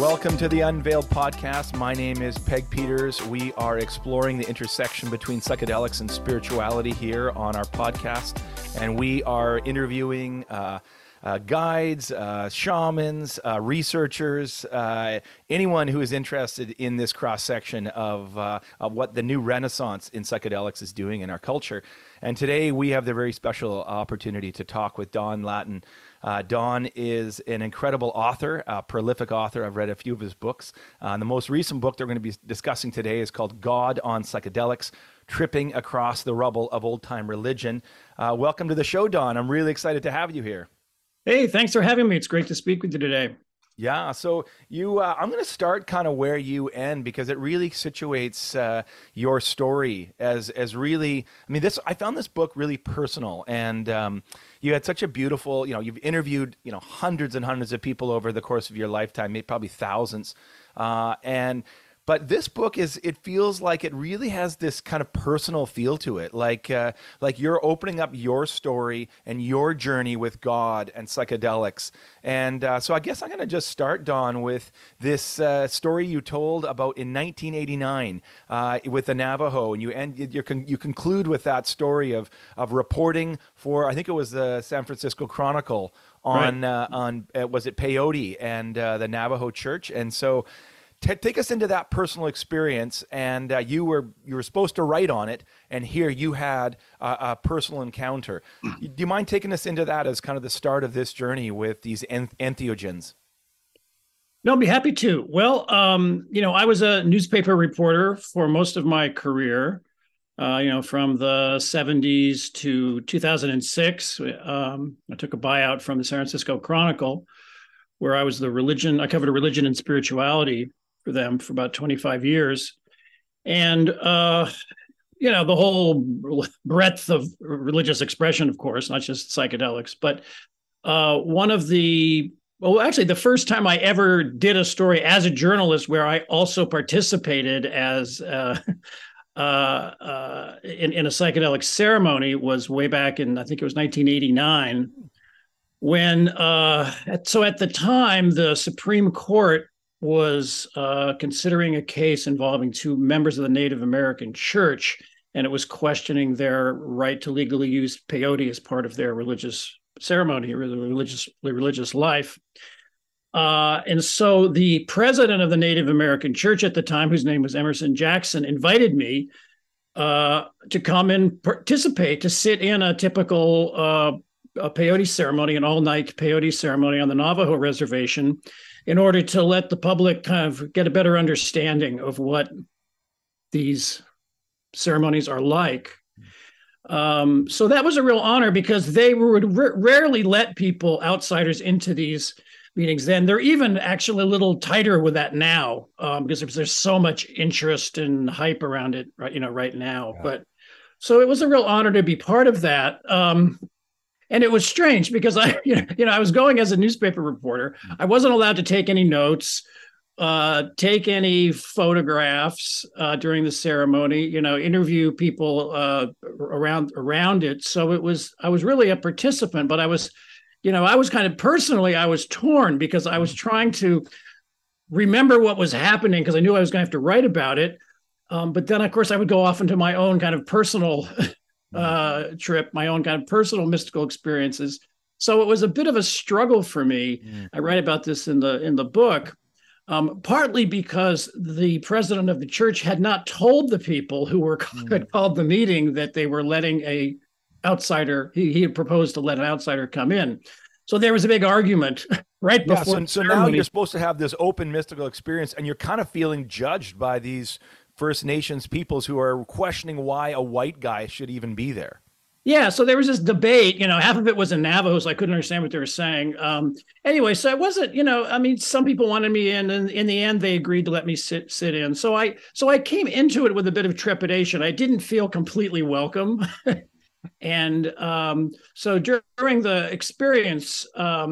Welcome to the Unveiled Podcast. My name is Peg Peters. We are exploring the intersection between psychedelics and spirituality here on our podcast. And we are interviewing guides, shamans, researchers, anyone who is interested in this cross-section of what the new renaissance in psychedelics is doing in our culture. And today we have the very special opportunity to talk with Don Lattin. Don is an incredible author, a prolific author. I've read a few of his books. The most recent book that we're going to be discussing today is called God on Psychedelics, Tripping Across the Rubble of Old-Time Religion. Welcome to the show, Don. I'm really excited to have you here. Hey, thanks for having me. It's great to speak with you today. Yeah, so you, I'm going to start kind of where you end because it really situates your story as really. I mean, I found this book really personal, and you had such a beautiful. You've interviewed hundreds and hundreds of people over the course of your lifetime, maybe probably thousands, But this book it feels like it really has this kind of personal feel to it, like you're opening up your story and your journey with God and psychedelics. And so I guess I'm going to just start, Don, with this story you told about in 1989 with the Navajo, and you conclude with that story of reporting for, I think it was the San Francisco Chronicle on right. Was it peyote and the Navajo Church, and so. Take us into that personal experience, and you were supposed to write on it, and here you had a personal encounter. Do you mind taking us into that as kind of the start of this journey with these entheogens? No, I'd be happy to. Well, I was a newspaper reporter for most of my career, from the 70s to 2006. I took a buyout from the San Francisco Chronicle, where I was I covered religion and spirituality for them for about 25 years. And, the whole breadth of religious expression, of course, not just psychedelics, but the first time I ever did a story as a journalist where I also participated as in a psychedelic ceremony was way back in, I think it was 1989, when, at the time, the Supreme Court was considering a case involving two members of the Native American Church, and it was questioning their right to legally use peyote as part of their religious ceremony, religious life. And so the president of the Native American Church at the time, whose name was Emerson Jackson, invited me to come and participate, to sit in a typical peyote ceremony, an all-night peyote ceremony on the Navajo reservation, in order to let the public kind of get a better understanding of what these ceremonies are like. So that was a real honor because they would rarely let people, outsiders, into these meetings then. They're even actually a little tighter with that now because there's so much interest and hype around it right now. Yeah. But so it was a real honor to be part of that. And it was strange because I was going as a newspaper reporter. I wasn't allowed to take any notes, take any photographs during the ceremony, interview people around it. So I was really a participant, but I was torn because I was trying to remember what was happening because I knew I was going to have to write about it. But then, of course, I would go off into my own kind of personal trip, my own kind of personal mystical experiences. So it was a bit of a struggle for me. Yeah. I write about this in the book, partly because the president of the church had not told the people who were had called the meeting that they were letting a outsider. He had proposed to let an outsider come in. So there was a big argument right before. Yeah, so now you're supposed to have this open mystical experience, and you're kind of feeling judged by these First Nations peoples who are questioning why a white guy should even be there. Yeah, so there was this debate, half of it was in Navajo, so I couldn't understand what they were saying. Anyway, so I wasn't, some people wanted me in, and in the end, they agreed to let me sit in. So I came into it with a bit of trepidation. I didn't feel completely welcome. And so during the experience, I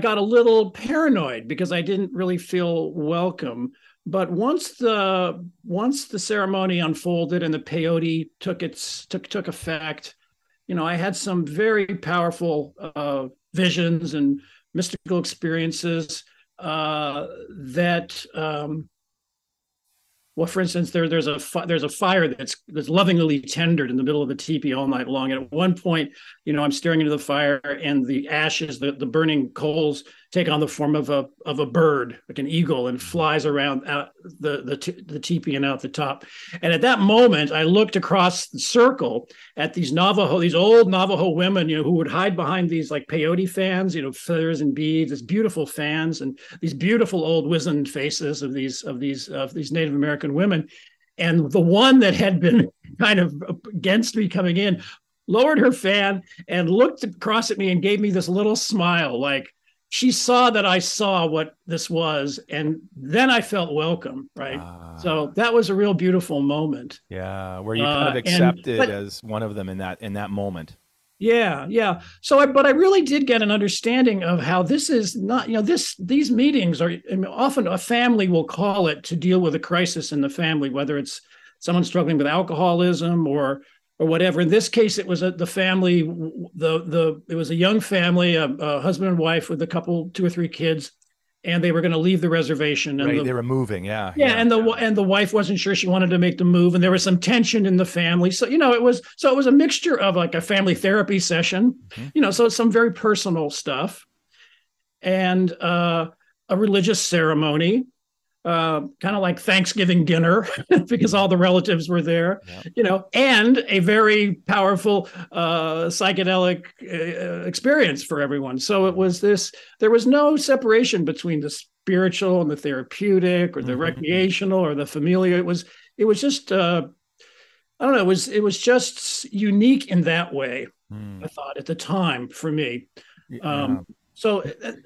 got a little paranoid because I didn't really feel welcome. But once the ceremony unfolded and the peyote took effect, I had some very powerful visions and mystical experiences. that, well, for instance, there's a fire that's lovingly tendered in the middle of the teepee all night long. And at one point, you know, I'm staring into the fire, and the ashes, the burning coals, take on the form of a bird, like an eagle, and flies around out the teepee and out the top. And at that moment, I looked across the circle at these old Navajo women, you know, who would hide behind these like peyote fans, you know, feathers and beads, these beautiful fans, and these beautiful old wizened faces of these Native American women. And the one that had been kind of against me coming in lowered her fan and looked across at me and gave me this little smile, like she saw that I saw what this was. And then I felt welcome, right? So that was a real beautiful moment. Yeah, where you kind of accepted as one of them in that moment. Yeah, yeah. So, but I really did get an understanding of how this is not, you know, these meetings are, I mean, often a family will call it to deal with a crisis in the family, whether it's someone struggling with alcoholism or whatever. In this case, it was a young family, a husband and wife with a couple, 2 or 3 kids, and they were going to leave the reservation. And right, they were moving. Yeah, yeah. And the wife wasn't sure she wanted to make the move, and there was some tension in the family. So, you know, it was a mixture of like a family therapy session, mm-hmm. you know, so it's some very personal stuff, and a religious ceremony, kind of like Thanksgiving dinner, because all the relatives were there, yeah. you know, and a very powerful psychedelic experience for everyone. So it was this, there was no separation between the spiritual and the therapeutic or the mm-hmm. recreational or the familiar. It was just, I don't know, it was just unique in that way, I thought at the time for me. Yeah. So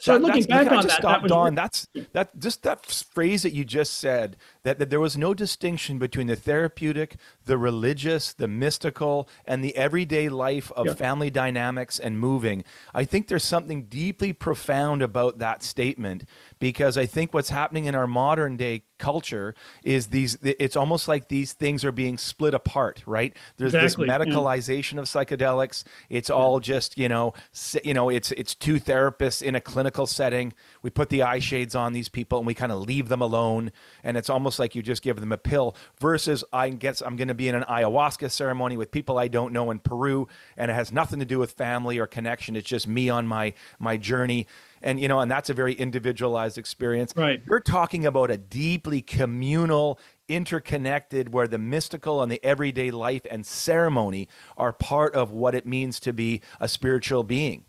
looking back on that, Don, that's just that phrase that you just said, that there was no distinction between the therapeutic, the religious, the mystical, and the everyday life of yeah. family dynamics and moving. I think there's something deeply profound about that statement, because I think what's happening in our modern day culture is it's almost like these things are being split apart, right? There's exactly. this medicalization yeah. of psychedelics. It's yeah. all just, you know, it's two therapists in a clinical setting. We put the eye shades on these people and we kind of leave them alone. And it's almost like you just give them a pill, versus I guess I'm going to be in an ayahuasca ceremony with people I don't know in Peru, and it has nothing to do with family or connection. It's just me on my journey. And, you know, and that's a very individualized experience. Right. You're talking about a deeply communal, interconnected, where the mystical and the everyday life and ceremony are part of what it means to be a spiritual being.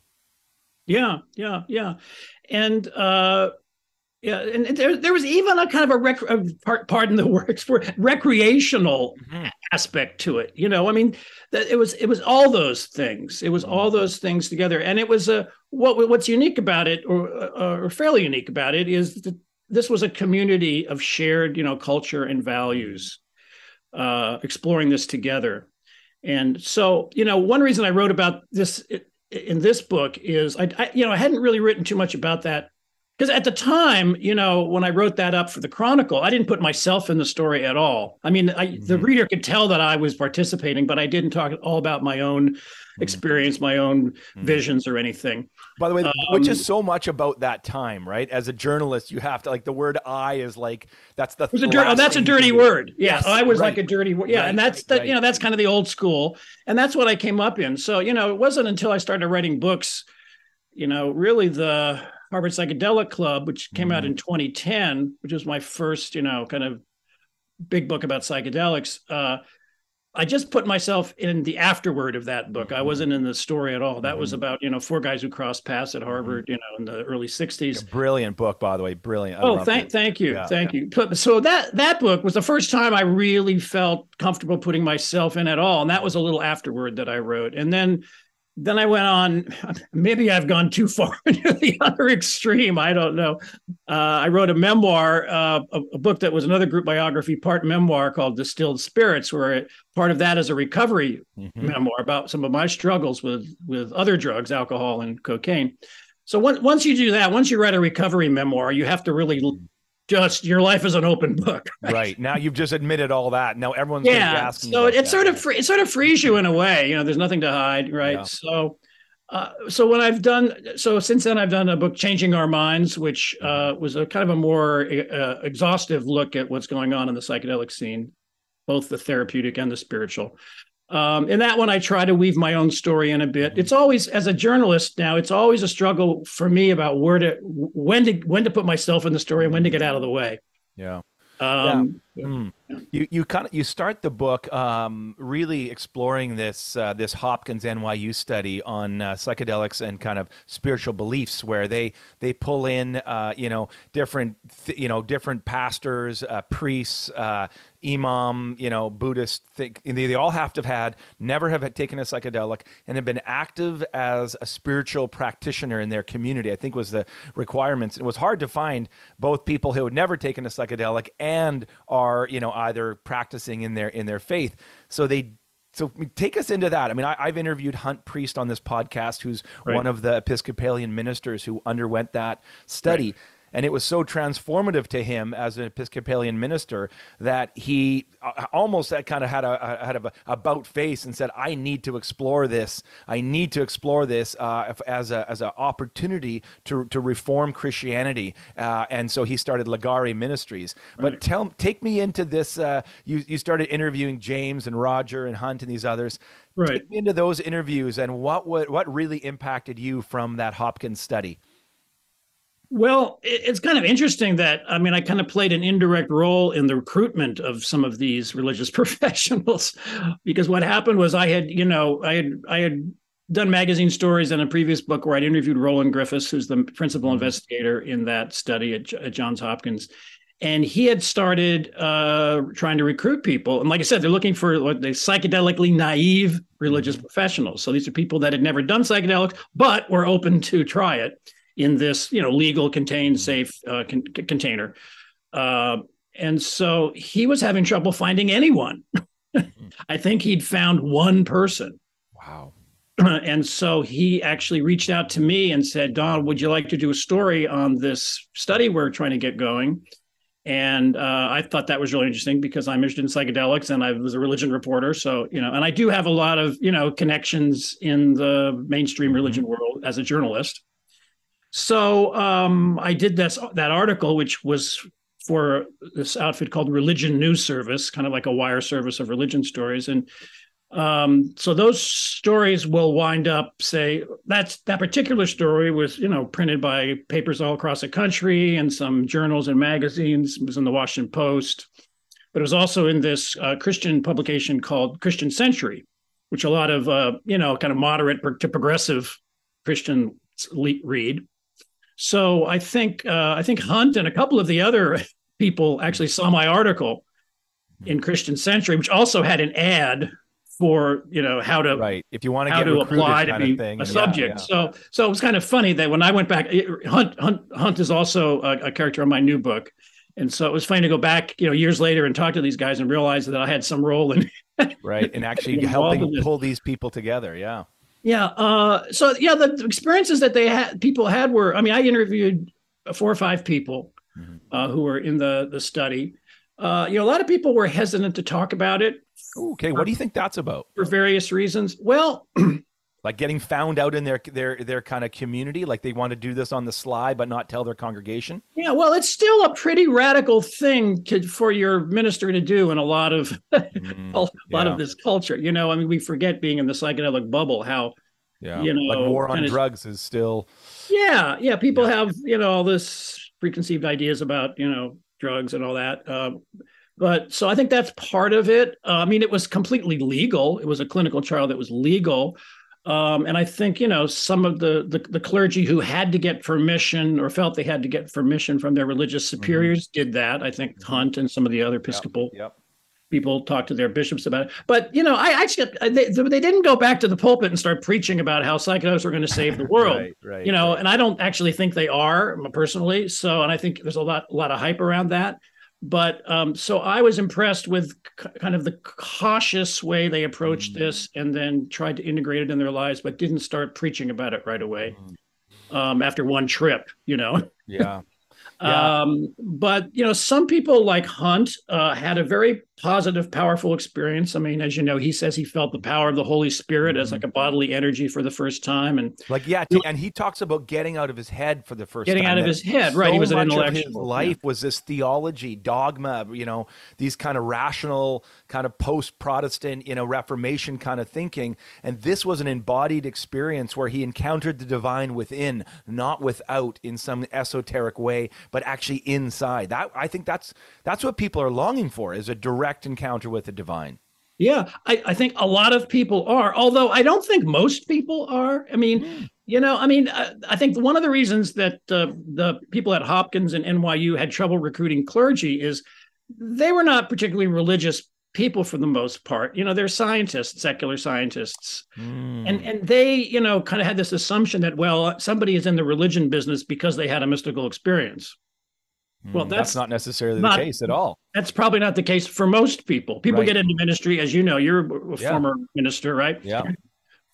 Yeah, yeah, yeah. And, yeah, and there was even a kind of pardon the word, recreational mm-hmm. aspect to it. You know, I mean, it was all those things. It was all those things together, and it was what's unique about it, or fairly unique about it, is that this was a community of shared, you know, culture and values, exploring this together. And so, you know, one reason I wrote about this in this book is I hadn't really written too much about that. Because at the time, you know, when I wrote that up for the Chronicle, I didn't put myself in the story at all. I mean, mm-hmm. the reader could tell that I was participating, but I didn't talk at all about my own experience, my own mm-hmm. visions or anything. By the way, which is so much about that time, right? As a journalist, you have to, like, the word "I" is like, that's the that's a dirty word. Yeah, yes, I was right. like a dirty word. Yeah, right, and that's the, right. you know, that's kind of the old school, and that's what I came up in. So, you know, it wasn't until I started writing books, you know, really the Harvard Psychedelic Club, which came out in 2010, which was my first, you know, kind of big book about psychedelics. I just put myself in the afterword of that book. I wasn't in the story at all. That was about, you know, 4 guys who crossed paths at Harvard, you know, in the early 60s. A brilliant book, by the way, brilliant. Oh, thank you. Yeah, thank you. So that book was the first time I really felt comfortable putting myself in at all. And that was a little afterword that I wrote. And then I went on, maybe I've gone too far into the other extreme, I don't know. I wrote a memoir, a book that was another group biography, part memoir, called Distilled Spirits, where part of that is a recovery memoir about some of my struggles with other drugs, alcohol and cocaine. So once you do that, once you write a recovery memoir, you have to really just, your life is an open book. Right. Now you've just admitted all that. Now everyone's going to be asking. So it sort of frees you in a way. You know, there's nothing to hide, right? Yeah. So Since then, I've done a book, Changing Our Minds, which was a kind of a more exhaustive look at what's going on in the psychedelic scene, both the therapeutic and the spiritual. In that one, I try to weave my own story in a bit. It's always, as a journalist now, it's always a struggle for me about when to put myself in the story and when to get out of the way. Yeah. You start the book really exploring this Hopkins NYU study on psychedelics and kind of spiritual beliefs, where they pull in different pastors, priests, imam, Buddhist thing. They all never have taken a psychedelic and have been active as a spiritual practitioner in their community, I think was the requirements. It was hard to find both people who had never taken a psychedelic and are, either practicing in their faith. So take us into that. I mean, I've interviewed Hunt Priest on this podcast, who's right. one of the Episcopalian ministers who underwent that study. Right. And it was so transformative to him as an Episcopalian minister that he almost kind of had a about face and said, "I need to explore this. I need to explore this as an opportunity to reform Christianity." And so he started Ligare Ministries. Right. But take me into this. You started interviewing James and Roger and Hunt and these others. Right. Take me into those interviews and what really impacted you from that Hopkins study. Well, it's kind of interesting that, I mean, I kind of played an indirect role in the recruitment of some of these religious professionals, because what happened was I had done magazine stories in a previous book where I'd interviewed Roland Griffiths, who's the principal investigator in that study at Johns Hopkins. And he had started trying to recruit people. And like I said, they're looking for psychedelically naive religious professionals. So these are people that had never done psychedelics, but were open to try it in this, legal, contained, safe container. And so he was having trouble finding anyone. I think he'd found one person. Wow. And so he actually reached out to me and said, "Don, would you like to do a story on this study we're trying to get going?" And I thought that was really interesting because I'm interested in psychedelics and I was a religion reporter. So, and I do have a lot of, connections in the mainstream religion world as a journalist. So I did that article, which was for this outfit called Religion News Service, kind of like a wire service of religion stories. And so those stories will wind up, say, that particular story was, printed by papers all across the country and some journals and magazines. It was in the Washington Post, but it was also in this Christian publication called Christian Century, which a lot of, kind of moderate to progressive Christian read. So I think Hunt and a couple of the other people actually saw my article in Christian Century, which also had an ad for how to right if you want to get to apply to be a subject. Yeah. So it was kind of funny that when I went back, Hunt is also a character in my new book, and so it was funny to go back years later and talk to these guys and realize that I had some role in right and actually helping pull these people together. Yeah. Yeah. The experiences that people had were, I mean, I interviewed 4 or 5 people who were in the study. A lot of people were hesitant to talk about it. Okay. What do you think that's about? For various reasons. Well, like getting found out in their kind of community, like they want to do this on the sly, but not tell their congregation. Yeah. Well, it's still a pretty radical thing for your minister to do in a lot of, a lot of this culture, I mean, we forget being in the psychedelic bubble, how, like war on drugs is still. Yeah. Yeah. People have, all this preconceived ideas about, drugs and all that. But so I think that's part of it. I mean, it was completely legal. It was a clinical trial that was legal. And I think, some of the clergy who had to get permission or felt they had to get permission from their religious superiors did that. I think Hunt and some of the other Episcopal people talked to their bishops about it. But, they didn't go back to the pulpit and start preaching about how psychedelics were going to save the world, right. And I don't actually think they are personally. So, and I think there's a lot of hype around that. But so I was impressed with kind of the cautious way they approached this and then tried to integrate it in their lives, but didn't start preaching about it right away after one trip, Yeah. Yeah. But, you know, some people like Hunt had a very positive, powerful experience. I mean, as you know, he says he felt the power of the Holy Spirit as like a bodily energy for the first time. And like, yeah. And he talks about getting out of his head for the first time. Getting out of his head. Right. He was an intellectual. His life was this theology, dogma, you know, these kind of rational, kind of post-Protestant, you know, Reformation kind of thinking. And this was an embodied experience where he encountered the divine within, not without in some esoteric way, but actually inside. That I think that's what people are longing for, is a direct encounter with the divine. Yeah, I think a lot of people are, although I don't think most people are. I mean, you know, I mean, I think one of the reasons that the people at Hopkins and NYU had trouble recruiting clergy is they were not particularly religious people for the most part. You know, they're scientists, secular scientists. And they, you know, kind of had this assumption that, well, somebody is in the religion business because they had a mystical experience. Well, that's not necessarily the case at all. That's probably not the case for most people. People get into ministry, as you know, you're a former minister, right? Yeah.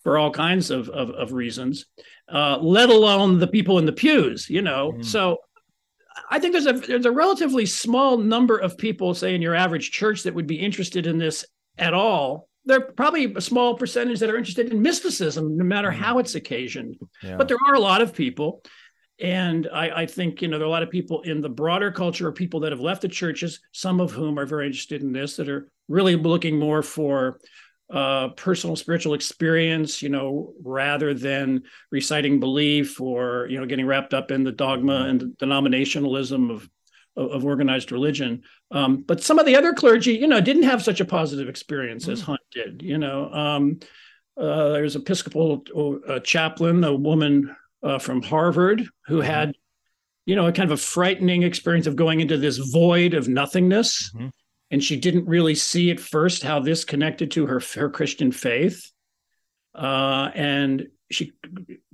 For all kinds of reasons, let alone the people in the pews, you know. So I think there's a relatively small number of people, say in your average church, that would be interested in this at all. There are probably a small percentage that are interested in mysticism, no matter how it's occasioned. Yeah. But there are a lot of people. And I think, you know, there are a lot of people in the broader culture or people that have left the churches, some of whom are very interested in this, that are really looking more for personal spiritual experience, you know, rather than reciting belief or, you know, getting wrapped up in the dogma and the denominationalism of organized religion. But some of the other clergy, you know, didn't have such a positive experience as Hunt did, you know. There's an Episcopal chaplain, a woman from Harvard, who had, you know, a kind of a frightening experience of going into this void of nothingness. And she didn't really see at first how this connected to her Christian faith. And she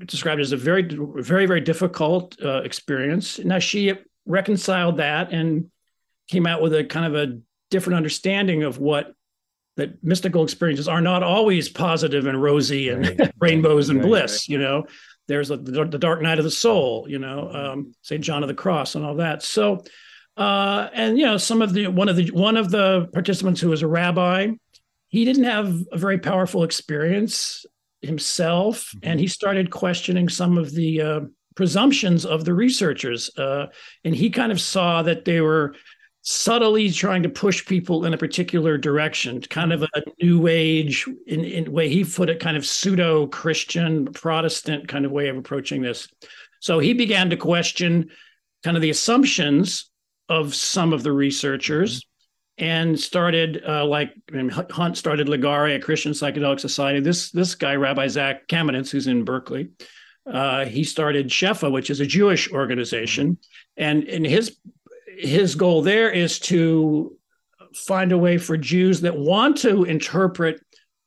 described it as a very, very, very difficult experience. Now, she reconciled that and came out with a kind of a different understanding of that mystical experiences are not always positive and rosy and rainbows and bliss, you know. There's the dark night of the soul, you know, St. John of the Cross and all that. So, and, you know, one of the participants who was a rabbi, he didn't have a very powerful experience himself. And he started questioning some of the presumptions of the researchers. And he kind of saw that they were subtly trying to push people in a particular direction, kind of a new age, in way he put it, kind of pseudo-Christian, Protestant kind of way of approaching this. So he began to question kind of the assumptions of some of the researchers and started, Hunt started Ligare, a Christian psychedelic society. This guy, Rabbi Zach Kamenetz, who's in Berkeley, he started Shefa, which is a Jewish organization. And in his goal there is to find a way for Jews that want to interpret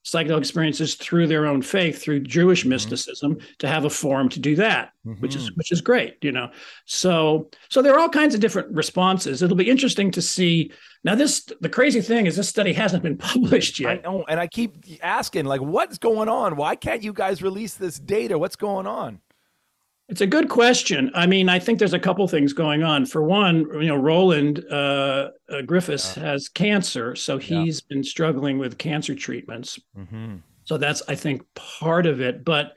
psychedelic experiences through their own faith, through Jewish mysticism, to have a forum to do that, which is great, you know. So there are all kinds of different responses. It'll be interesting to see. Now, the crazy thing is this study hasn't been published yet. I know, and I keep asking, like, what's going on? Why can't you guys release this data? What's going on? It's a good question. I mean, I think there's a couple things going on. For one, you know, Roland Griffiths has cancer, so he's been struggling with cancer treatments. So that's, I think, part of it. But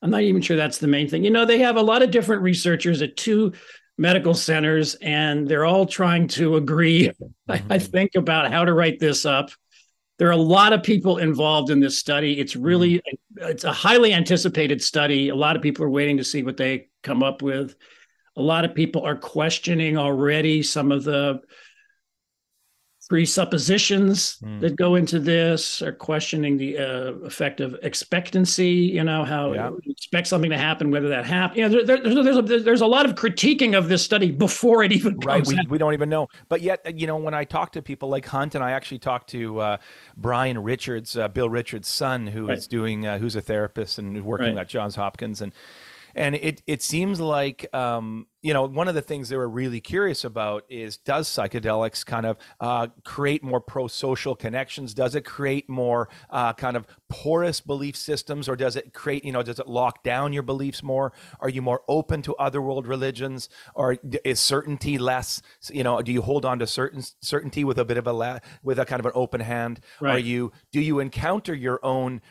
I'm not even sure that's the main thing. You know, they have a lot of different researchers at two medical centers, and they're all trying to agree, I think, about how to write this up. There are a lot of people involved in this study. It's a highly anticipated study. A lot of people are waiting to see what they come up with. A lot of people are questioning already some of the presuppositions that go into this, or questioning the effect of expectancy, you know, how you expect something to happen, whether that happens. You know, there's a lot of critiquing of this study before it even comes out. We don't even know. But yet, you know, when I talk to people like Hunt, and I actually talked to Brian Richards, Bill Richards' son, who is who's a therapist and working at Johns Hopkins, and it seems like you know, one of the things they were really curious about is, does psychedelics kind of create more pro-social connections? Does it create more kind of porous belief systems, or does it create, you know, does it lock down your beliefs more? Are you more open to other world religions, or is certainty less, you know, do you hold on to certainty with a bit of a, with a kind of an open hand? Right. Are you, do you encounter your own,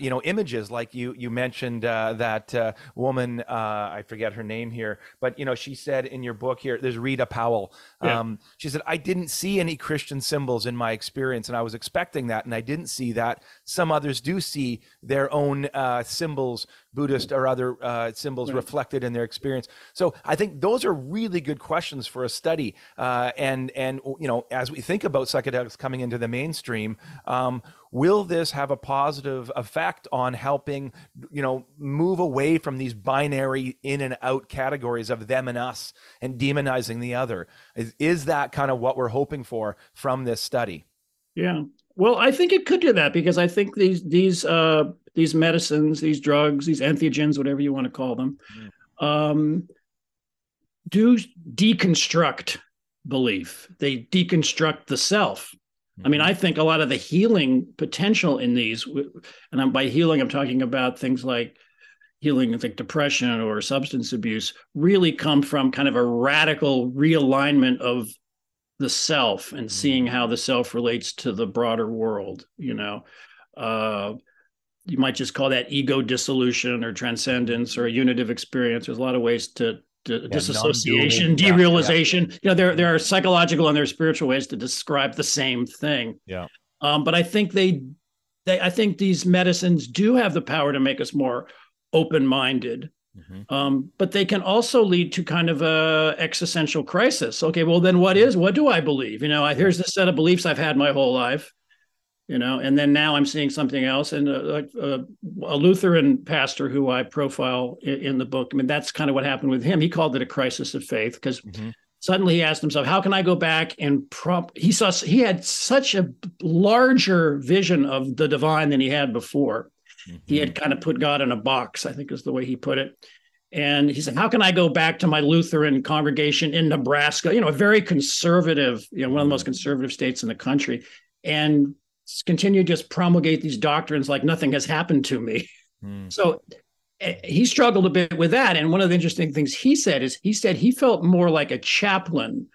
you know, images? Like you mentioned that woman, I forget her name here, but, you know, she said in your book here, there's Rita Powell. Yeah. She said, I didn't see any Christian symbols in my experience, and I was expecting that, and I didn't see that. Some others do see their own symbols, Buddhist or other symbols, right, reflected in their experience. So I think those are really good questions for a study. And you know, as we think about psychedelics coming into the mainstream, will this have a positive effect on helping, you know, move away from these binary in and out categories of them and us and demonizing the other? Is that kind of what we're hoping for from this study? Yeah. Well, I think it could do that, because I think these medicines, these drugs, these entheogens, whatever you want to call them, do deconstruct belief. They deconstruct the self. I mean, I think a lot of the healing potential in these, and by healing, I'm talking about things like healing, like depression or substance abuse, really come from kind of a radical realignment of the self and seeing how the self relates to the broader world. You know, you might just call that ego dissolution or transcendence or a unitive experience. There's a lot of ways to disassociation, derealization. Yeah. You know, there are psychological and there are spiritual ways to describe the same thing. Yeah. But I think I think these medicines do have the power to make us more open-minded. Mm-hmm. But they can also lead to kind of a existential crisis. Okay, well then what do I believe? You know, here's this set of beliefs I've had my whole life. You know, and then now I'm seeing something else. And a Lutheran pastor who I profile in the book, I mean, that's kind of what happened with him. He called it a crisis of faith, because suddenly he asked himself, how can I go back and he had such a larger vision of the divine than he had before. Mm-hmm. He had kind of put God in a box, I think is the way he put it. And he said, how can I go back to my Lutheran congregation in Nebraska, you know, a very conservative, you know, one of the most conservative states in the country, and continue to just promulgate these doctrines like nothing has happened to me. So he struggled a bit with that. And one of the interesting things he said he felt more like a chaplain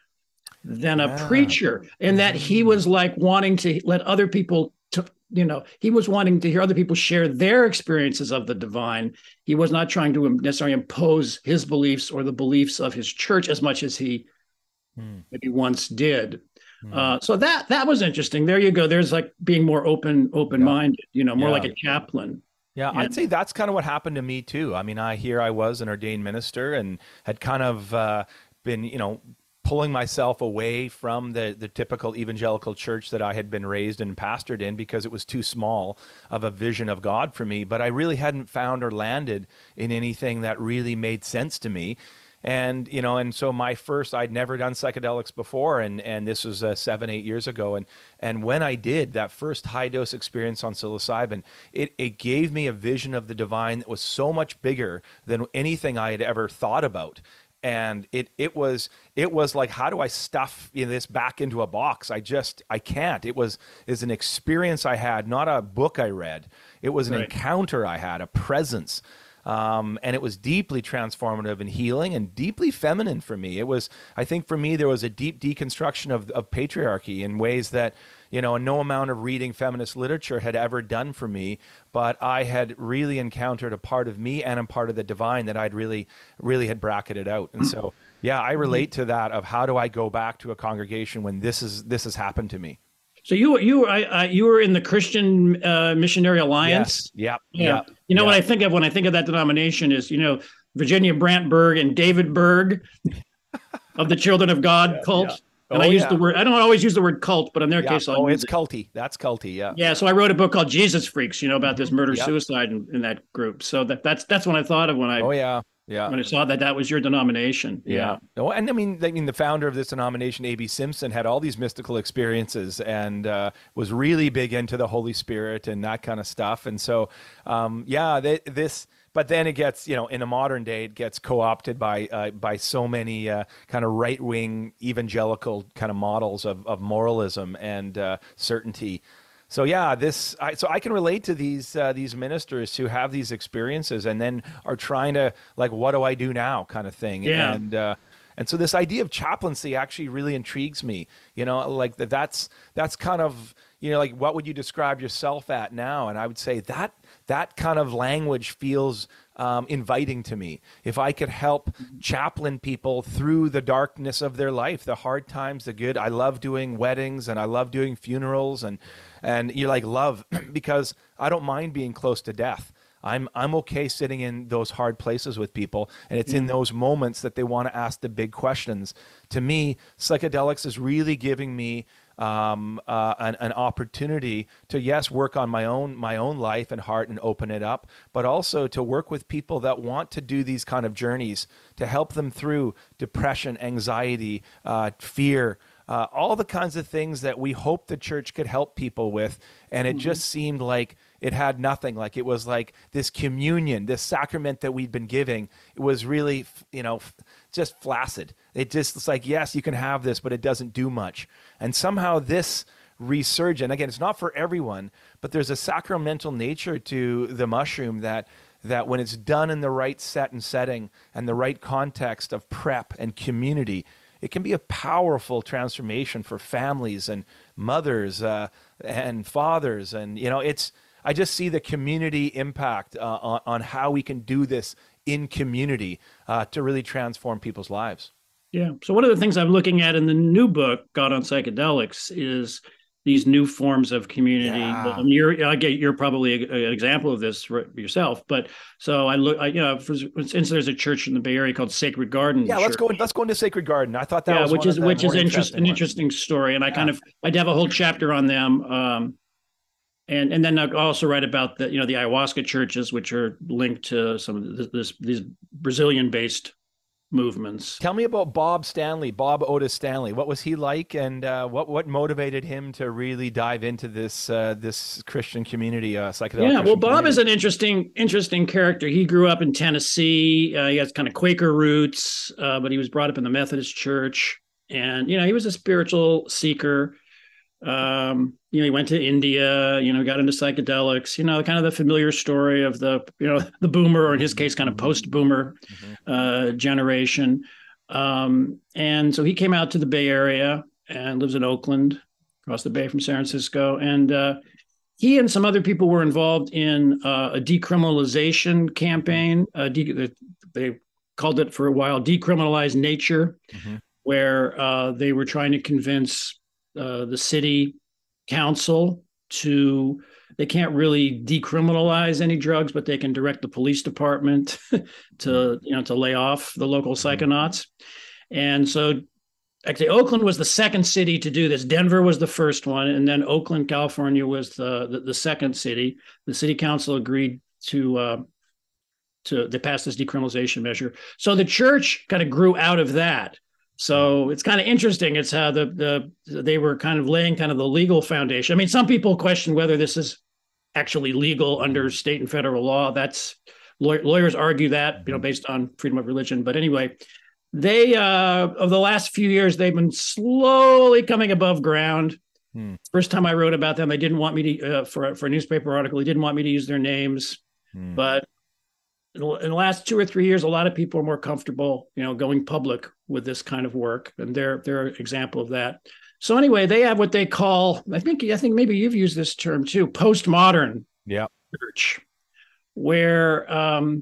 than a preacher, and that he was like wanting to let other people, you know, he was wanting to hear other people share their experiences of the divine. He was not trying to necessarily impose his beliefs or the beliefs of his church as much as he maybe once did. So that was interesting. There you go. There's like being more open-minded, you know, more like a chaplain. Yeah, I'd say that's kind of what happened to me too. I mean, I was an ordained minister and had kind of been, you know, pulling myself away from the typical evangelical church that I had been raised and pastored in, because it was too small of a vision of God for me. But I really hadn't found or landed in anything that really made sense to me. And, you know, and so I'd never done psychedelics before. And this was 7-8 years ago. And when I did that first high dose experience on psilocybin, it gave me a vision of the divine that was so much bigger than anything I had ever thought about. And it was like, how do I stuff this back into a box? I can't. It was an experience I had, not a book I read. It was an encounter I had, a presence. And it was deeply transformative and healing and deeply feminine for me. I think for me, there was a deep deconstruction of patriarchy in ways that, you know, no amount of reading feminist literature had ever done for me, but I had really encountered a part of me and a part of the divine that I'd really, really had bracketed out. And so, yeah, I relate to that of how do I go back to a congregation when this has happened to me. So you were in the Christian Missionary Alliance. Yes. Yeah. You know what I think of when I think of that denomination is, you know, Virginia Brantberg and David Berg of the Children of God cult. Yeah. Oh, and I use the word. I don't always use the word cult, but in their case, it's culty. That's culty. Yeah. Yeah. So I wrote a book called Jesus Freaks, you know, about this murder suicide in that group. So that's what I thought of when I. Oh yeah. Yeah. When I saw that was your denomination. Yeah. No, and I mean, the founder of this denomination, A.B. Simpson, had all these mystical experiences and was really big into the Holy Spirit and that kind of stuff. And so, yeah, this But then it gets, you know, in the modern day, it gets co-opted by so many kind of right-wing evangelical kind of models of moralism and certainty. So yeah, I can relate to these ministers who have these experiences and then are trying to, like, what do I do now kind of thing. Yeah. And so this idea of chaplaincy actually really intrigues me, you know, like that's kind of, you know, like, what would you describe yourself at now? And I would say that kind of language feels inviting to me. If I could help chaplain people through the darkness of their life, the hard times, the good. I love doing weddings and I love doing funerals, and you're like, love, because I don't mind being close to death. I'm okay sitting in those hard places with people, and it's in those moments that they want to ask the big questions. To me, psychedelics is really giving me an opportunity to, yes, work on my own life and heart and open it up, but also to work with people that want to do these kind of journeys, to help them through depression, anxiety, fear, all the kinds of things that we hope the church could help people with. And it just seemed like it had nothing. Like, it was like this communion, this sacrament that we'd been giving, it was really, you know, just flaccid. It's like, yes, you can have this, but it doesn't do much. And somehow this resurgence, again, it's not for everyone, but there's a sacramental nature to the mushroom that when it's done in the right set and setting and the right context of prep and community, it can be a powerful transformation for families and mothers and fathers. And, you know, I just see the community impact on how we can do this in community to really transform people's lives. Yeah. So one of the things I'm looking at in the new book, God on Psychedelics, is these new forms of community. Yeah. And you're probably an example of this yourself. But so for instance, there's a church in the Bay Area called Sacred Garden. Yeah, let's go into Sacred Garden. I thought that was an interesting story, and I kind of, I'd have a whole chapter on them. And then I also write about the ayahuasca churches, which are linked to some of these Brazilian-based movements. Tell me about Bob Otis Stanley. What was he like, and what motivated him to really dive into this Christian community, psychedelic? Yeah, well, Bob is an interesting character. He grew up in Tennessee. He has kind of Quaker roots, but he was brought up in the Methodist Church, and he was a spiritual seeker. He went to India, got into psychedelics, kind of the familiar story of the boomer, or in his case, kind of post-boomer generation. And so he came out to the Bay Area and lives in Oakland, across the bay from San Francisco. And he and some other people were involved in a decriminalization campaign. They called it for a while, Decriminalize Nature, where they were trying to convince the city council they can't really decriminalize any drugs, but they can direct the police department to lay off the local psychonauts. And so actually Oakland was the second city to do this. Denver was the first one. And then Oakland, California was the second city. The city council agreed to they passed this decriminalization measure. So the church kind of grew out of that. So it's kind of interesting. It's how they were kind of laying kind of the legal foundation. I mean, some people question whether this is actually legal under state and federal law. That's lawyers argue that, based on freedom of religion. But anyway, they over the last few years, they've been slowly coming above ground. First time I wrote about them, they didn't want me to for a newspaper article. They didn't want me to use their names, but in the last 2 or 3 years, a lot of people are more comfortable, going public with this kind of work, and they're an example of that. So anyway, they have what they call, I think maybe you've used this term too, postmodern church, where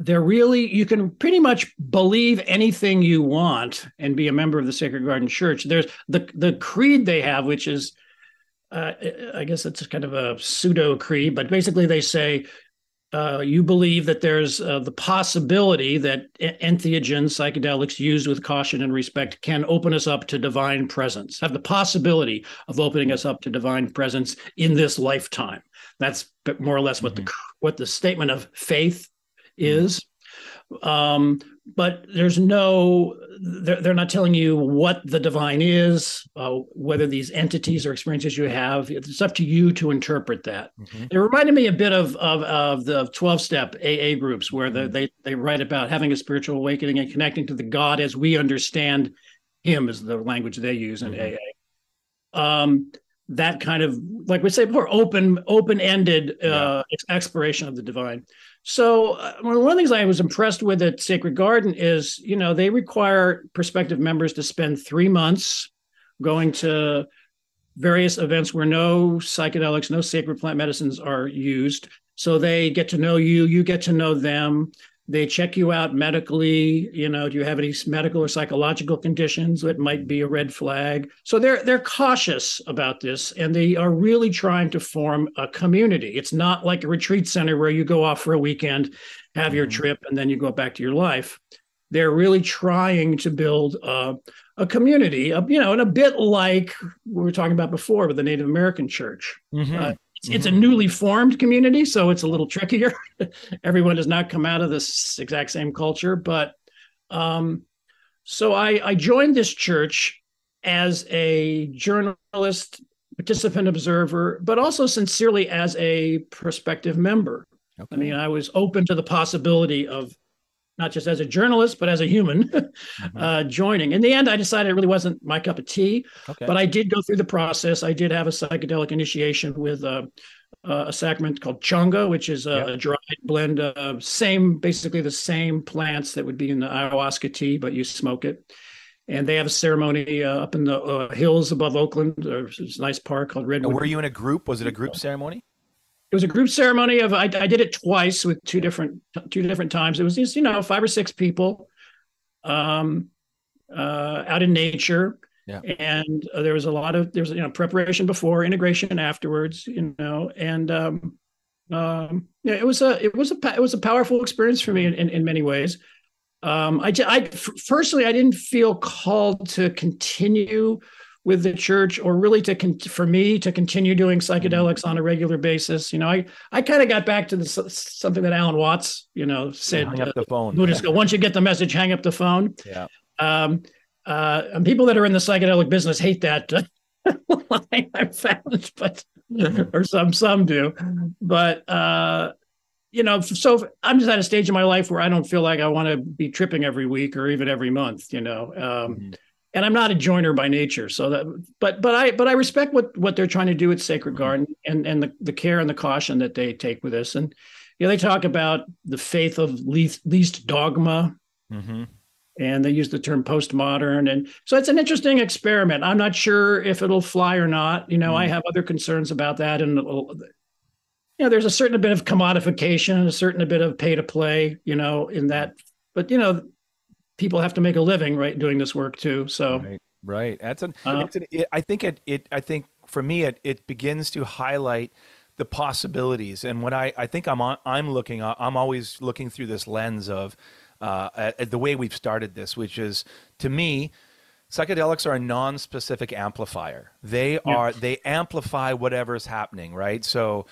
they're really, you can pretty much believe anything you want and be a member of the Sacred Garden Church. There's the creed they have, which is, I guess it's kind of a pseudo creed, but basically they say, you believe that there's the possibility that entheogens, psychedelics used with caution and respect, can open us up to divine presence, have the possibility of opening us up to divine presence in this lifetime. That's more or less what the statement of faith is. But there's no, they're not telling you what the divine is, whether these entities or experiences you have. It's up to you to interpret that. Mm-hmm. It reminded me a bit of the 12-step AA groups where mm-hmm. they write about having a spiritual awakening and connecting to the God as we understand him is the language they use in mm-hmm. AA. That kind of, like we say before, open-ended exploration of the divine. So one of the things I was impressed with at Sacred Garden is, you know, they require prospective members to spend 3 months going to various events where no psychedelics, no sacred plant medicines are used. So they get to know you, you get to know them. They check you out medically. You know, do you have any medical or psychological conditions that might be a red flag? So they're cautious about this, and they are really trying to form a community. It's not like a retreat center where you go off for a weekend, have mm-hmm. your trip, and then you go back to your life. They're really trying to build a community, you know, and a bit like we were talking about before with the Native American Church. Mm-hmm. It's a newly formed community, so it's a little trickier. Everyone does not come out of this exact same culture. But so I joined this church as a journalist, participant, observer, but also sincerely as a prospective member. Okay. I mean, I was open to the possibility of not just as a journalist, but as a human mm-hmm. Joining. In the end, I decided it really wasn't my cup of tea, okay. but I did go through the process. I did have a psychedelic initiation with a sacrament called changa, which is a dried blend of basically the same plants that would be in the ayahuasca tea, but you smoke it. And they have a ceremony up in the hills above Oakland. There's a nice park called Redwood. Now, were you in a group? Was it a group ceremony? It was a group ceremony of I did it twice with two different times. It was just, you know, 5 or 6 people out in nature. Yeah. And there was a lot of preparation before, integration afterwards, you know, and it was a powerful experience for me in many ways. Personally, I didn't feel called to continue with the church, or really for me to continue doing psychedelics on a regular basis. You know, I kind of got back to something that Alan Watts, you know, said, hang up the phone. Once you get the message, hang up the phone. Yeah. And people that are in the psychedelic business hate that line, I've found, but, or some do, but, you know, so I'm just at a stage in my life where I don't feel like I want to be tripping every week or even every month, you know, mm-hmm. And I'm not a joiner by nature, so that. But I respect what they're trying to do at Sacred Garden and the care and the caution that they take with this. And you know, they talk about the faith of least dogma, mm-hmm. and they use the term postmodern. And so it's an interesting experiment. I'm not sure if it'll fly or not. You know, mm-hmm. I have other concerns about that. And you know, there's a certain bit of commodification, a certain bit of pay to play. You know, in that, but you know. People have to make a living, right, doing this work too. So, right. That's I think for me, it begins to highlight the possibilities. And when I think I'm always looking through this lens of at the way we've started this, which is, to me, psychedelics are a non-specific amplifier. They amplify whatever's happening, right? So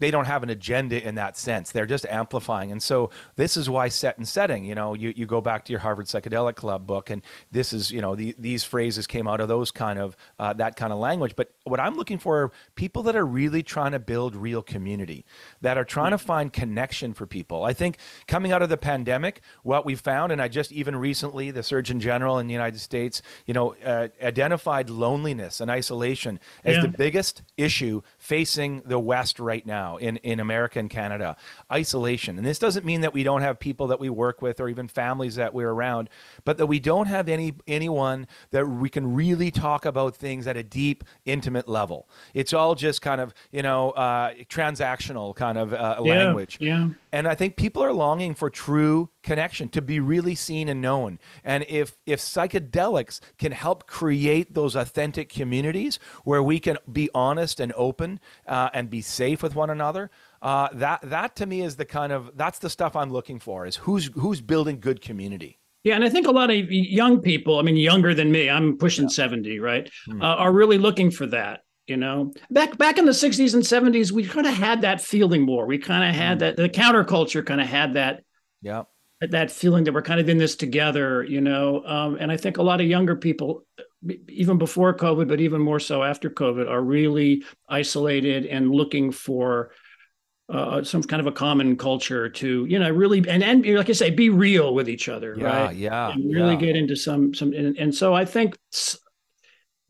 they don't have an agenda in that sense. They're just amplifying. And so this is why setting, you know, you go back to your Harvard Psychedelic Club book, and this is, you know, these phrases came out of those kind of, that kind of language. But what I'm looking for are people that are really trying to build real community, that are trying to find connection for people. I think coming out of the pandemic, what we found, and I just even recently, the Surgeon General in the United States, you know, identified loneliness and isolation as the biggest issue facing the West right now. In America and Canada, isolation. And this doesn't mean that we don't have people that we work with or even families that we're around, but that we don't have anyone that we can really talk about things at a deep, intimate level. It's all just kind of, you know, transactional kind of language. Yeah. And I think people are longing for true connection, to be really seen and known. And if psychedelics can help create those authentic communities where we can be honest and open and be safe with one another, that to me is that's the stuff I'm looking for, is who's building good community. Yeah, and I think a lot of young people, I mean, younger than me, I'm pushing 70, right, are really looking for that. You know, back in the 60s and 70s, we kind of had that feeling more. We kind of had that, the counterculture kind of had that. Yeah. that feeling that we're kind of in this together, you know? And I think a lot of younger people, even before COVID, but even more so after COVID, are really isolated and looking for some kind of a common culture to, you know, really, and like I say, be real with each other, right? Yeah, and really get into some, and so I think it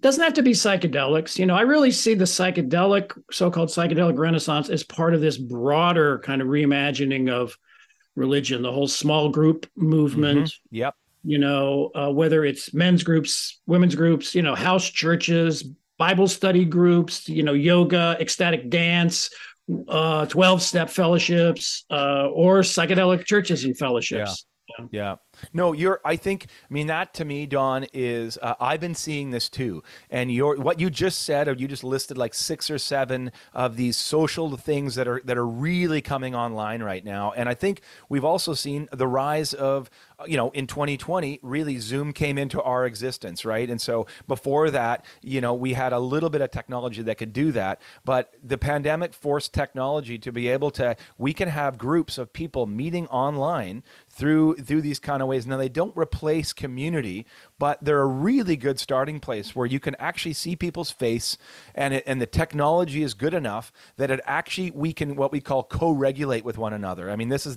doesn't have to be psychedelics. You know, I really see the psychedelic, so-called psychedelic renaissance as part of this broader kind of reimagining of religion, the whole small group movement. Mm-hmm. Yep. You know, whether it's men's groups, women's groups, you know, house churches, Bible study groups, you know, yoga, ecstatic dance, 12-step fellowships, or psychedelic churches and fellowships. Yeah. No, that to me, Don, is I've been seeing this too. And what you just said, or you just listed like 6 or 7 of these social things that are really coming online right now. And I think we've also seen the rise of, you know, in 2020, really Zoom came into our existence, right? And so before that, you know, we had a little bit of technology that could do that, but the pandemic forced technology to be able to, we can have groups of people meeting online through these kind of ways. Now, they don't replace community, but they're a really good starting place where you can actually see people's face, and the technology is good enough that it actually, we can what we call co-regulate with one another. I mean, there's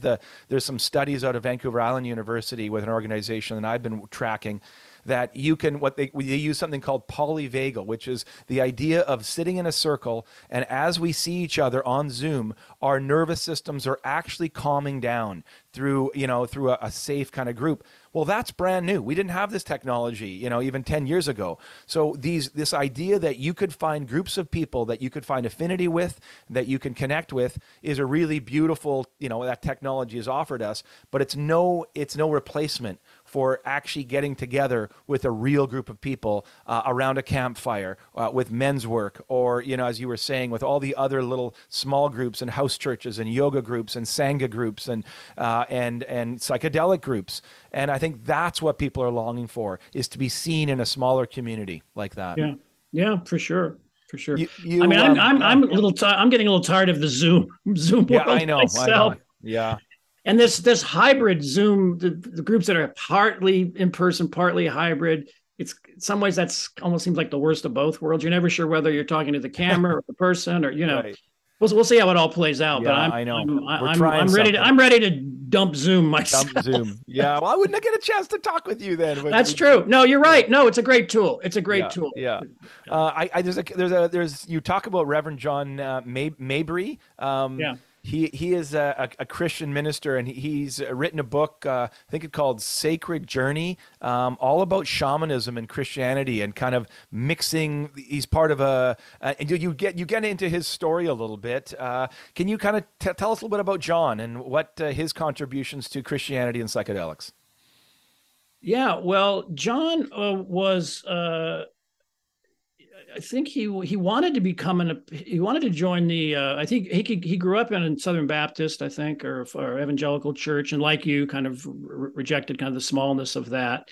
some studies out of Vancouver Island University with an organization that I've been tracking, that you can, they use something called polyvagal, which is the idea of sitting in a circle, and as we see each other on Zoom, our nervous systems are actually calming down through a safe kind of group. Well, that's brand new. We didn't have this technology, you know, even 10 years ago. So this idea that you could find groups of people that you could find affinity with, that you can connect with, is a really beautiful, you know, that technology has offered us, but it's no replacement for actually getting together with a real group of people around a campfire, with men's work, or, you know, as you were saying, with all the other little small groups and house churches and yoga groups and sangha groups and psychedelic groups. And I think that's what people are longing for, is to be seen in a smaller community like that. Yeah, for sure. For sure. I mean, I'm getting a little tired of the Zoom world. Yeah, I know. Myself. I know. Yeah. And this hybrid Zoom, the groups that are partly in person, partly hybrid, it's in some ways that's almost seems like the worst of both worlds. You're never sure whether you're talking to the camera or the person, or, you know, right. We'll see how it all plays out. Yeah, but I'm ready to dump Zoom myself. Dump Zoom. Yeah. Well, I wouldn't get a chance to talk with you then. That's true. No, you're right. No, it's a great tool. It's a great tool. Yeah. You talk about Reverend John Mabry. Yeah. He is a Christian minister, and he's written a book, I think it's called Sacred Journey, all about shamanism and Christianity, and kind of mixing. He's part of you get into his story a little bit. Can you kind of tell us a little bit about John and what his contributions to Christianity and psychedelics? Yeah, well, John was. I think he wanted to become join the, I think he grew up in Southern Baptist, I think, or evangelical church. And like you, kind of rejected kind of the smallness of that.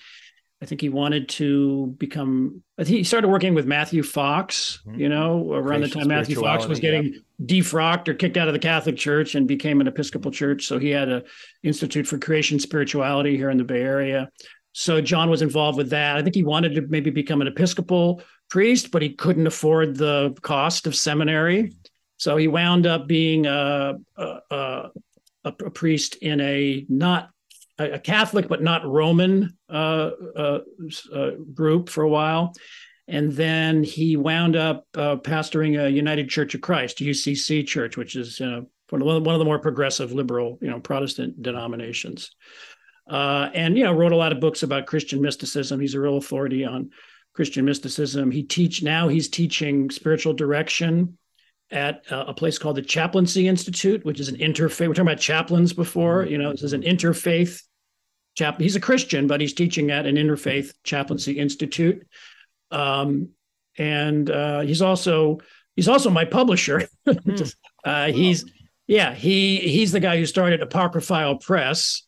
I think he wanted to become, I think he started working with Matthew Fox, you know, around the time Matthew Fox was getting defrocked or kicked out of the Catholic Church and became an Episcopal church. So he had an Institute for Creation Spirituality here in the Bay Area. So John was involved with that. I think he wanted to maybe become an Episcopal priest, but he couldn't afford the cost of seminary. So he wound up being a priest in not a Catholic, but not Roman group for a while. And then he wound up pastoring a United Church of Christ, UCC Church, which is, you know, one of the more progressive, liberal, you know, Protestant denominations. And, you know, wrote a lot of books about Christian mysticism. He's a real authority on Christian mysticism. He's teaching spiritual direction at a place called the Chaplaincy Institute, which is an interfaith. We're talking about chaplains before, you know, this is an interfaith chaplain. He's a Christian, but he's teaching at an interfaith chaplaincy institute. He's also my publisher. He's the guy who started Apocryphile Press.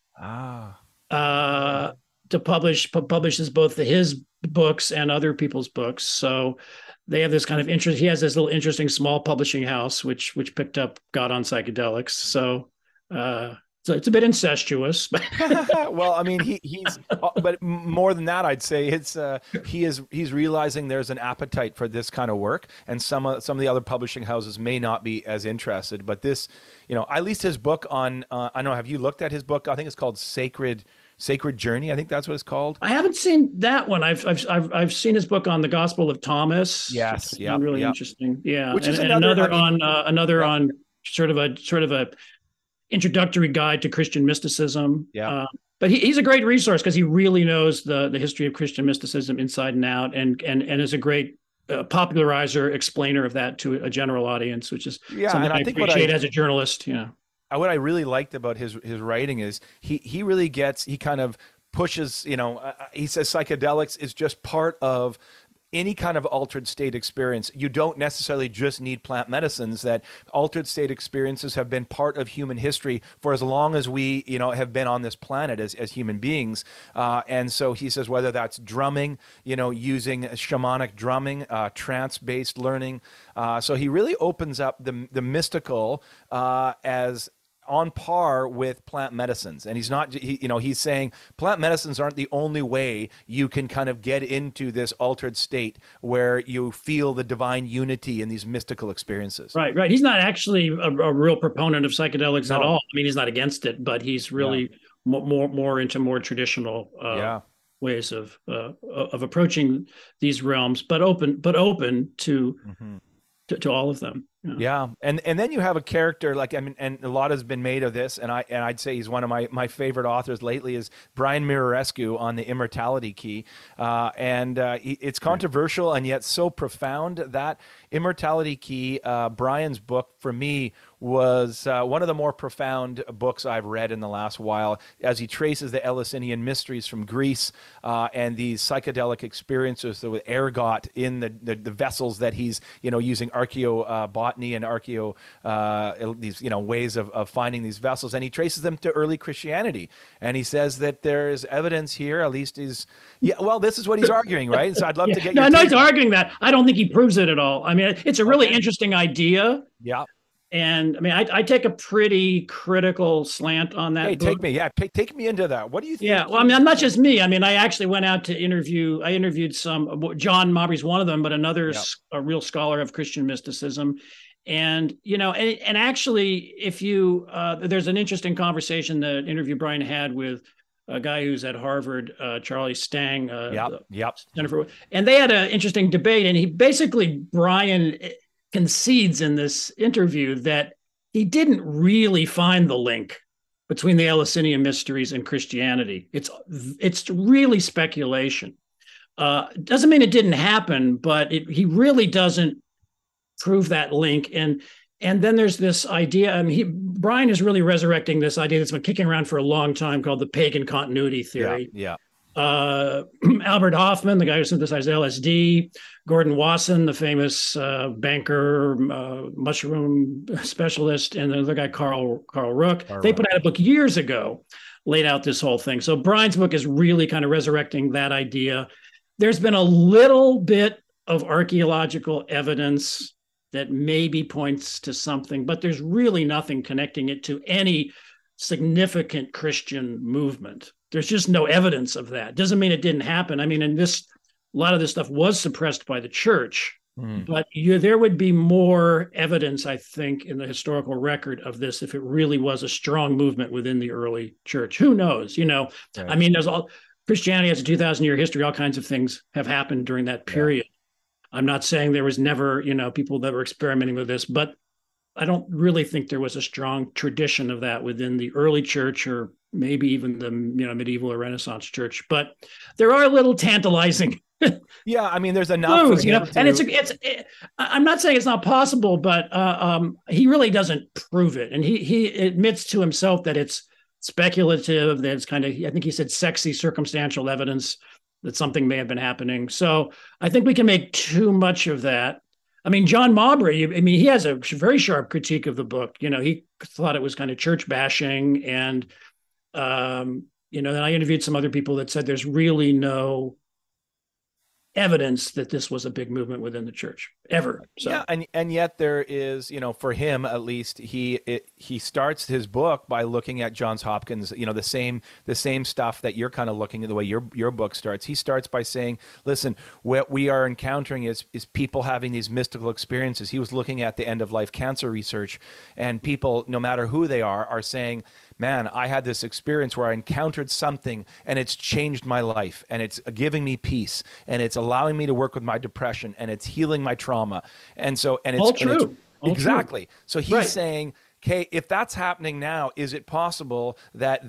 To publishes both his books and other people's books. So they have this kind of interest. He has this little interesting small publishing house, which picked up God on Psychedelics. So So it's a bit incestuous. Well, I mean, he's, but more than that, I'd say it's he's realizing there's an appetite for this kind of work, and some of the other publishing houses may not be as interested. But this, you know, at least his book on, I don't know, have you looked at his book? I think it's called Sacred Journey. I think that's what it's called. I haven't seen that one. I've seen his book on the Gospel of Thomas. Yes, yeah, really interesting. Yeah, which is another on sort of a introductory guide to Christian mysticism. Yeah, but he's a great resource because he really knows the history of Christian mysticism inside and out, and is a great popularizer, explainer of that to a general audience, which is something I appreciate as a journalist. Yeah. What I really liked about his writing is he really gets, he kind of pushes, you know, he says psychedelics is just part of any kind of altered state experience. You don't necessarily just need plant medicines, that altered state experiences have been part of human history for as long as we, you know, have been on this planet as human beings. And so he says, whether that's drumming, you know, using shamanic drumming, trance-based learning. So he really opens up the mystical as on par with plant medicines. And he's not, you know, he's saying plant medicines aren't the only way you can kind of get into this altered state where you feel the divine unity in these mystical experiences. Right, right. He's not actually a real proponent of psychedelics at all. I mean, he's not against it, but he's really more into more traditional ways of approaching these realms, but open to to all of them. Yeah. And then you have a character like, I mean, and a lot has been made of this, and I'd say he's one of my favorite authors lately is Brian Mirescu on the Immortality Key, it's controversial and yet so profound. That Immortality Key, Brian's book for me was one of the more profound books I've read in the last while, as he traces the Eleusinian mysteries from Greece and these psychedelic experiences with ergot in the vessels that he's, you know, using archaeobotany and archaeo, these, you know, ways of finding these vessels. And he traces them to early Christianity. And he says that there is evidence here, at least is, well, this is what he's arguing, right? So I'd love to get your take. He's arguing that. I don't think he proves it at all. I mean, it's a really interesting idea. Yeah. And I mean, I take a pretty critical slant on that. Hey, book. Take me, take me into that. What do you think? Yeah, well, I mean, not just me. I mean, I actually went out to interviewed some, John Mabry's one of them, but another a real scholar of Christian mysticism. And, you know, and actually, if you, there's an interesting conversation, the interview Brian had with a guy who's at Harvard, Charlie Stang, Jennifer, and they had an interesting debate. And he basically, Brian concedes in this interview that he didn't really find the link between the Eleusinian mysteries and Christianity. It's really speculation. Doesn't mean it didn't happen, but he really doesn't prove that link. And then there's this idea, I mean, Brian is really resurrecting this idea that's been kicking around for a long time called the pagan continuity theory. Yeah. Albert Hoffman, the guy who synthesized LSD, Gordon Wasson, the famous banker, mushroom specialist, and the other guy, Carl Ruck. They put out a book years ago, laid out this whole thing. So Brian's book is really kind of resurrecting that idea. There's been a little bit of archaeological evidence that maybe points to something, but there's really nothing connecting it to any significant Christian movement. There's just no evidence of that. Doesn't mean it didn't happen. I mean, a lot of this stuff was suppressed by the church, but there would be more evidence, I think, in the historical record of this if it really was a strong movement within the early church. Who knows? You know, right. I mean, Christianity has a 2,000-year history. All kinds of things have happened during that period. Yeah. I'm not saying there was never, you know, people that were experimenting with this, but I don't really think there was a strong tradition of that within the early church, or maybe even the, you know, medieval or Renaissance church. But there are a little tantalizing. Yeah, I mean, there's enough. Clues, you know? And I'm not saying it's not possible, but he really doesn't prove it, and he admits to himself that it's speculative. That it's kind of, I think he said, sexy circumstantial evidence that something may have been happening. So I think we can make too much of that. I mean, John Mabry, I mean, he has a very sharp critique of the book. You know, he thought it was kind of church bashing. And, you know, then I interviewed some other people that said there's really no evidence that this was a big movement within the church ever. So. Yeah, and yet there is, you know, for him at least, he starts his book by looking at Johns Hopkins, you know, the same stuff that you're kind of looking at the way your book starts. He starts by saying, listen, what we are encountering is people having these mystical experiences. He was looking at the end of life cancer research, and people, no matter who they are saying, man, I had this experience where I encountered something and it's changed my life, and it's giving me peace, and it's allowing me to work with my depression, and it's healing my trauma. And so, and it's all true. And it's, all exactly. True. So he's right. saying, okay, if that's happening now, is it possible that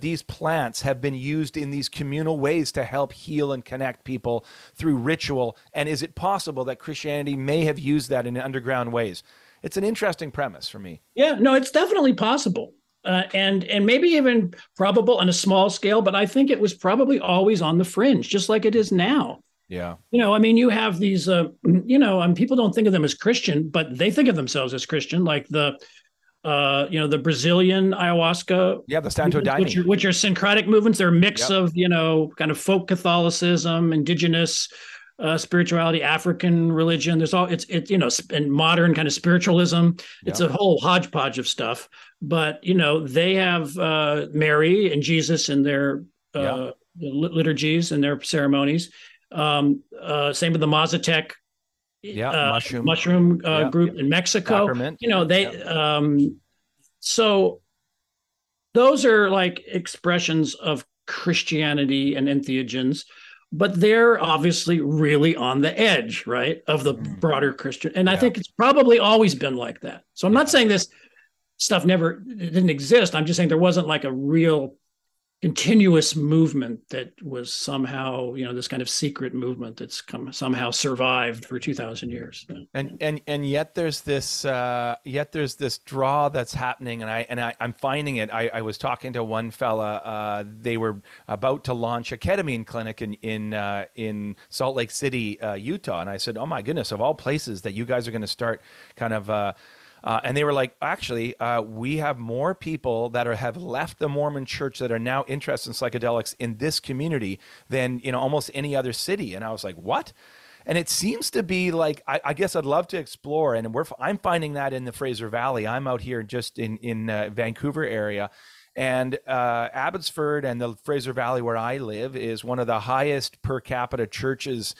these plants have been used in these communal ways to help heal and connect people through ritual? And is it possible that Christianity may have used that in underground ways? It's an interesting premise for me. Yeah, no, it's definitely possible, and maybe even probable on a small scale. But I think it was probably always on the fringe, just like it is now. Yeah. You know, I mean, you have these, you know, and people don't think of them as Christian, but they think of themselves as Christian, like the, you know, the Brazilian ayahuasca. Yeah, the Santo Daime. Which are syncretic movements. They're a mix of, you know, kind of folk Catholicism, indigenous spirituality, African religion. There's all it's you know, and modern kind of spiritualism. It's a whole hodgepodge of stuff. But you know, they have Mary and Jesus in their liturgies and their ceremonies. Same with the Mazatec mushroom group in Mexico. Sacrament. You know, they so those are like expressions of Christianity and entheogens. But they're obviously really on the edge, right, of the broader Christian. And I think it's probably always been like that. So I'm not saying this stuff didn't exist. I'm just saying there wasn't like a real continuous movement that was somehow, you know, this kind of secret movement that's come somehow survived for 2,000 years. And yet there's this draw that's happening, and I'm finding it. I was talking to one fella. They were about to launch a ketamine clinic in Salt Lake City, Utah, and I said, "Oh my goodness, of all places that you guys are going to start kind of." And they were like, actually, we have more people that have left the Mormon church that are now interested in psychedelics in this community than, you know, almost any other city. And I was like, what? And it seems to be like, I guess I'd love to explore. And I'm finding that in the Fraser Valley. I'm out here just in Vancouver area. And Abbotsford and the Fraser Valley where I live is one of the highest per capita churches,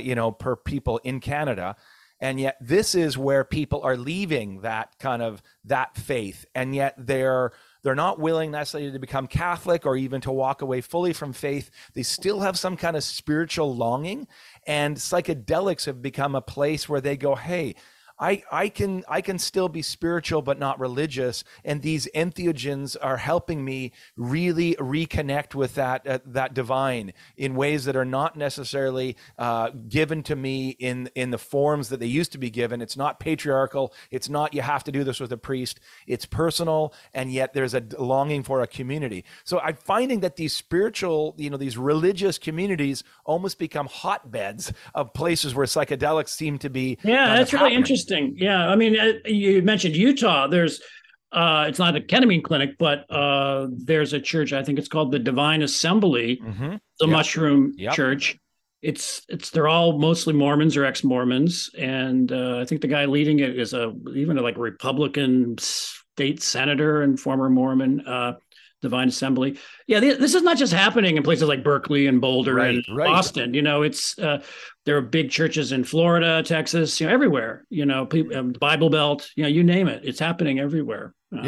you know, per people in Canada. And yet this is where people are leaving that faith. And yet they're not willing necessarily to become Catholic or even to walk away fully from faith. They still have some kind of spiritual longing, and psychedelics have become a place where they go, hey, I can still be spiritual but not religious, and these entheogens are helping me really reconnect with that divine in ways that are not necessarily given to me in the forms that they used to be given. It's not patriarchal. It's not you have to do this with a priest. It's personal, and yet there's a longing for a community. So I'm finding that these spiritual, you know, these religious communities almost become hotbeds of places where psychedelics seem to be. Yeah, that's really interesting. Yeah, I mean, you mentioned Utah. There's, it's not a ketamine clinic, but there's a church. I think it's called the Divine Assembly, the Mushroom Church. It's they're all mostly Mormons or ex-Mormons, and I think the guy leading it is a Republican state senator and former Mormon. Divine Assembly. Yeah, this is not just happening in places like Berkeley and Boulder and Boston. You know, it's there are big churches in Florida, Texas, you know, everywhere. You know, people, Bible Belt, you know, you name it. It's happening everywhere. And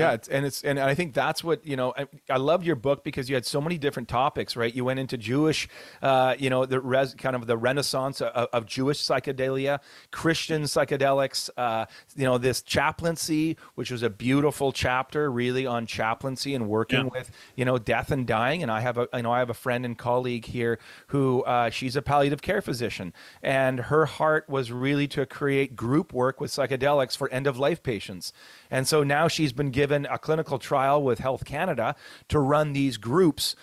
I think that's what, you know, I love your book because you had so many different topics, right? You went into Jewish, you know, the renaissance of Jewish psychedelia, Christian psychedelics, you know, this chaplaincy, which was a beautiful chapter really on chaplaincy and working with, you know, death and dying. And I have a friend and colleague here who she's a palliative care physician. And her heart was really to create group work with psychedelics for end-of-life patients. And so now she's been given a clinical trial with Health Canada to run these groups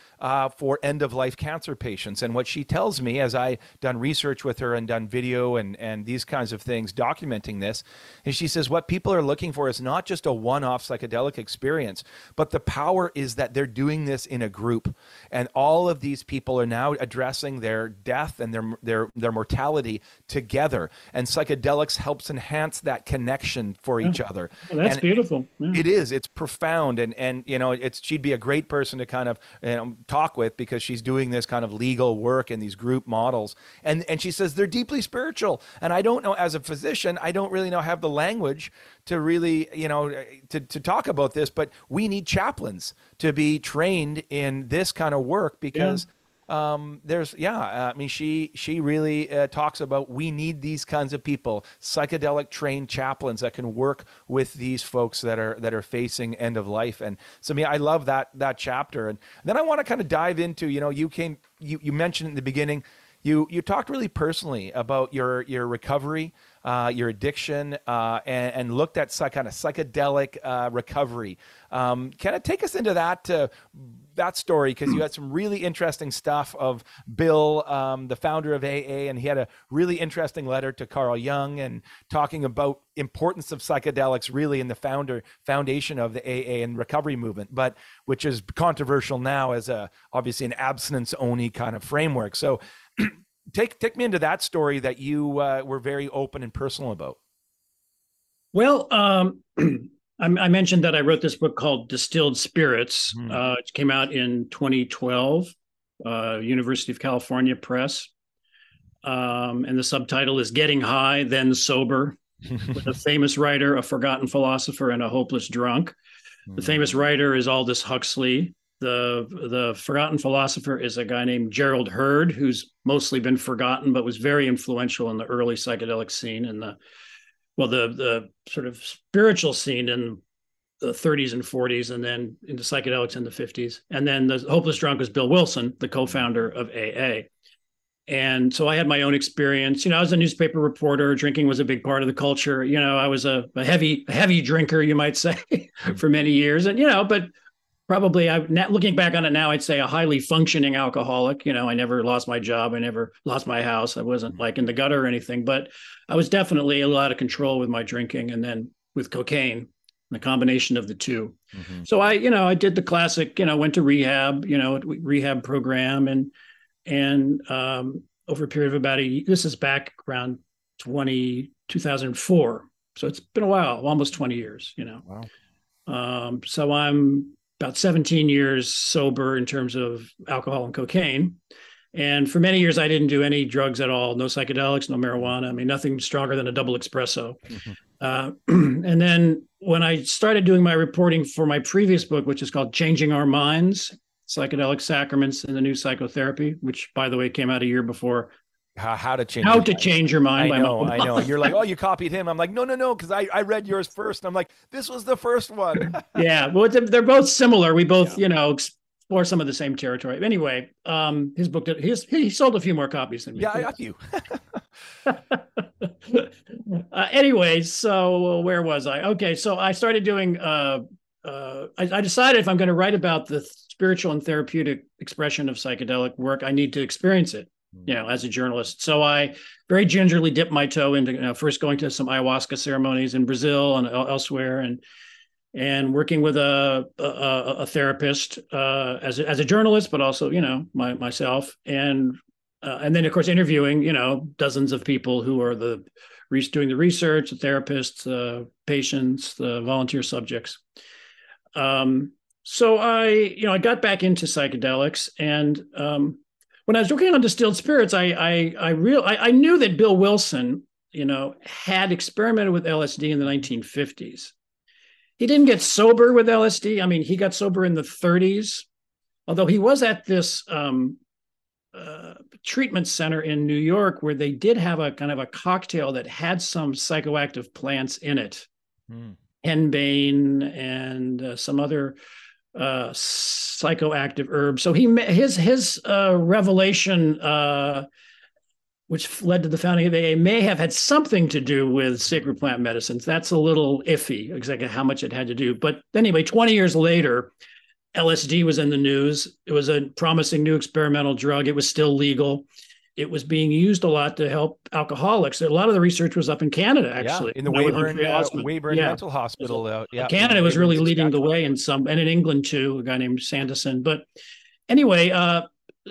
for end-of-life cancer patients. And what she tells me, as I've done research with her and done video and these kinds of things documenting this, is she says what people are looking for is not just a one-off psychedelic experience, but the power is that they're doing this in a group. And all of these people are now addressing their death and their mortality together. And psychedelics helps enhance that connection for each other. Well, that's beautiful. Yeah. It is. It's profound. And you know, it's, she'd be a great person to kind of talk with, because she's doing this kind of legal work in these group models. And she says they're deeply spiritual. And I don't know, as a physician, I don't really know, have the language to really, you know, to talk about this, but we need chaplains to be trained in this kind of work, because I mean, she really talks about, we need these kinds of people, psychedelic trained chaplains that can work with these folks that are facing end of life. And so I mean, I love that chapter. And then I want to kind of dive into, you know, you mentioned in the beginning, you talked really personally about your recovery, your addiction, and looked at kind of psychedelic recovery. Kind of take us into that story, because you had some really interesting stuff of Bill, the founder of AA, and he had a really interesting letter to Carl Jung, and talking about importance of psychedelics really in the foundation of the AA and recovery movement, but which is controversial now as obviously an abstinence only kind of framework. So take me into that story that you were very open and personal about. Well, I mentioned that I wrote this book called Distilled Spirits. It came out in 2012, University of California Press. And the subtitle is Getting High, Then Sober, with a famous writer, a forgotten philosopher, and a hopeless drunk. The famous writer is Aldous Huxley. The forgotten philosopher is a guy named Gerald Hurd, who's mostly been forgotten, but was very influential in the early psychedelic scene and the sort of spiritual scene in the 30s and 40s, and then into psychedelics in the 50s. And then the hopeless drunk was Bill Wilson, the co-founder of AA. And so I had my own experience. You know, I was a newspaper reporter. Drinking was a big part of the culture. You know, I was a heavy drinker, you might say, for many years. And, you know, but probably, looking back on it now, I'd say a highly functioning alcoholic. You know, I never lost my job. I never lost my house. I wasn't like in the gutter or anything, but I was definitely a lot of control with my drinking, and then with cocaine, the combination of the two. So I did the classic, went to rehab, rehab program, and over a period of about this is back around 2004. So it's been a while, almost 20 years, Wow. So I'm about 17 years sober in terms of alcohol and cocaine. And for many years, I didn't do any drugs at all, no psychedelics, no marijuana. I mean, nothing stronger than a double espresso. And then when I started doing my reporting for my previous book, which is called Changing Our Minds, Psychedelic Sacraments and the New Psychotherapy, which, by the way, came out a year before. How to change Your Mind. I know. You're like, oh, you copied him. I'm like, no, because I read yours first. And I'm like, this was the first one. Yeah, well, they're both similar. We both, explore some of the same territory. Anyway, his book, he sold a few more copies than me. Yeah, I got you. Anyway, so where was I? Okay, so I started doing, I decided if I'm going to write about the spiritual and therapeutic expression of psychedelic work, I need to experience it, as a journalist. So I very gingerly dipped my toe into first going to some ayahuasca ceremonies in Brazil and elsewhere, and working with a therapist as a journalist, but also, myself. And then, of course, interviewing, dozens of people who are doing the research, the therapists, the patients, the volunteer subjects. So I got back into psychedelics, and when I was working on Distilled Spirits, I knew that Bill Wilson, had experimented with LSD in the 1950s. He didn't get sober with LSD. I mean, he got sober in the 30s, although he was at this treatment center in New York where they did have a kind of a cocktail that had some psychoactive plants in it, henbane and some other psychoactive herbs. So his revelation which led to the founding of AA, may have had something to do with sacred plant medicines. That's a little iffy, exactly how much it had to do. But anyway, 20 years later, LSD was in the news. It was a promising new experimental drug. It was still legal. It was being used a lot to help alcoholics. A lot of the research was up in Canada, actually. Yeah, in the Weyburn Mental Hospital. Canada was really leading the way in some, and in England too, a guy named Sanderson. But anyway,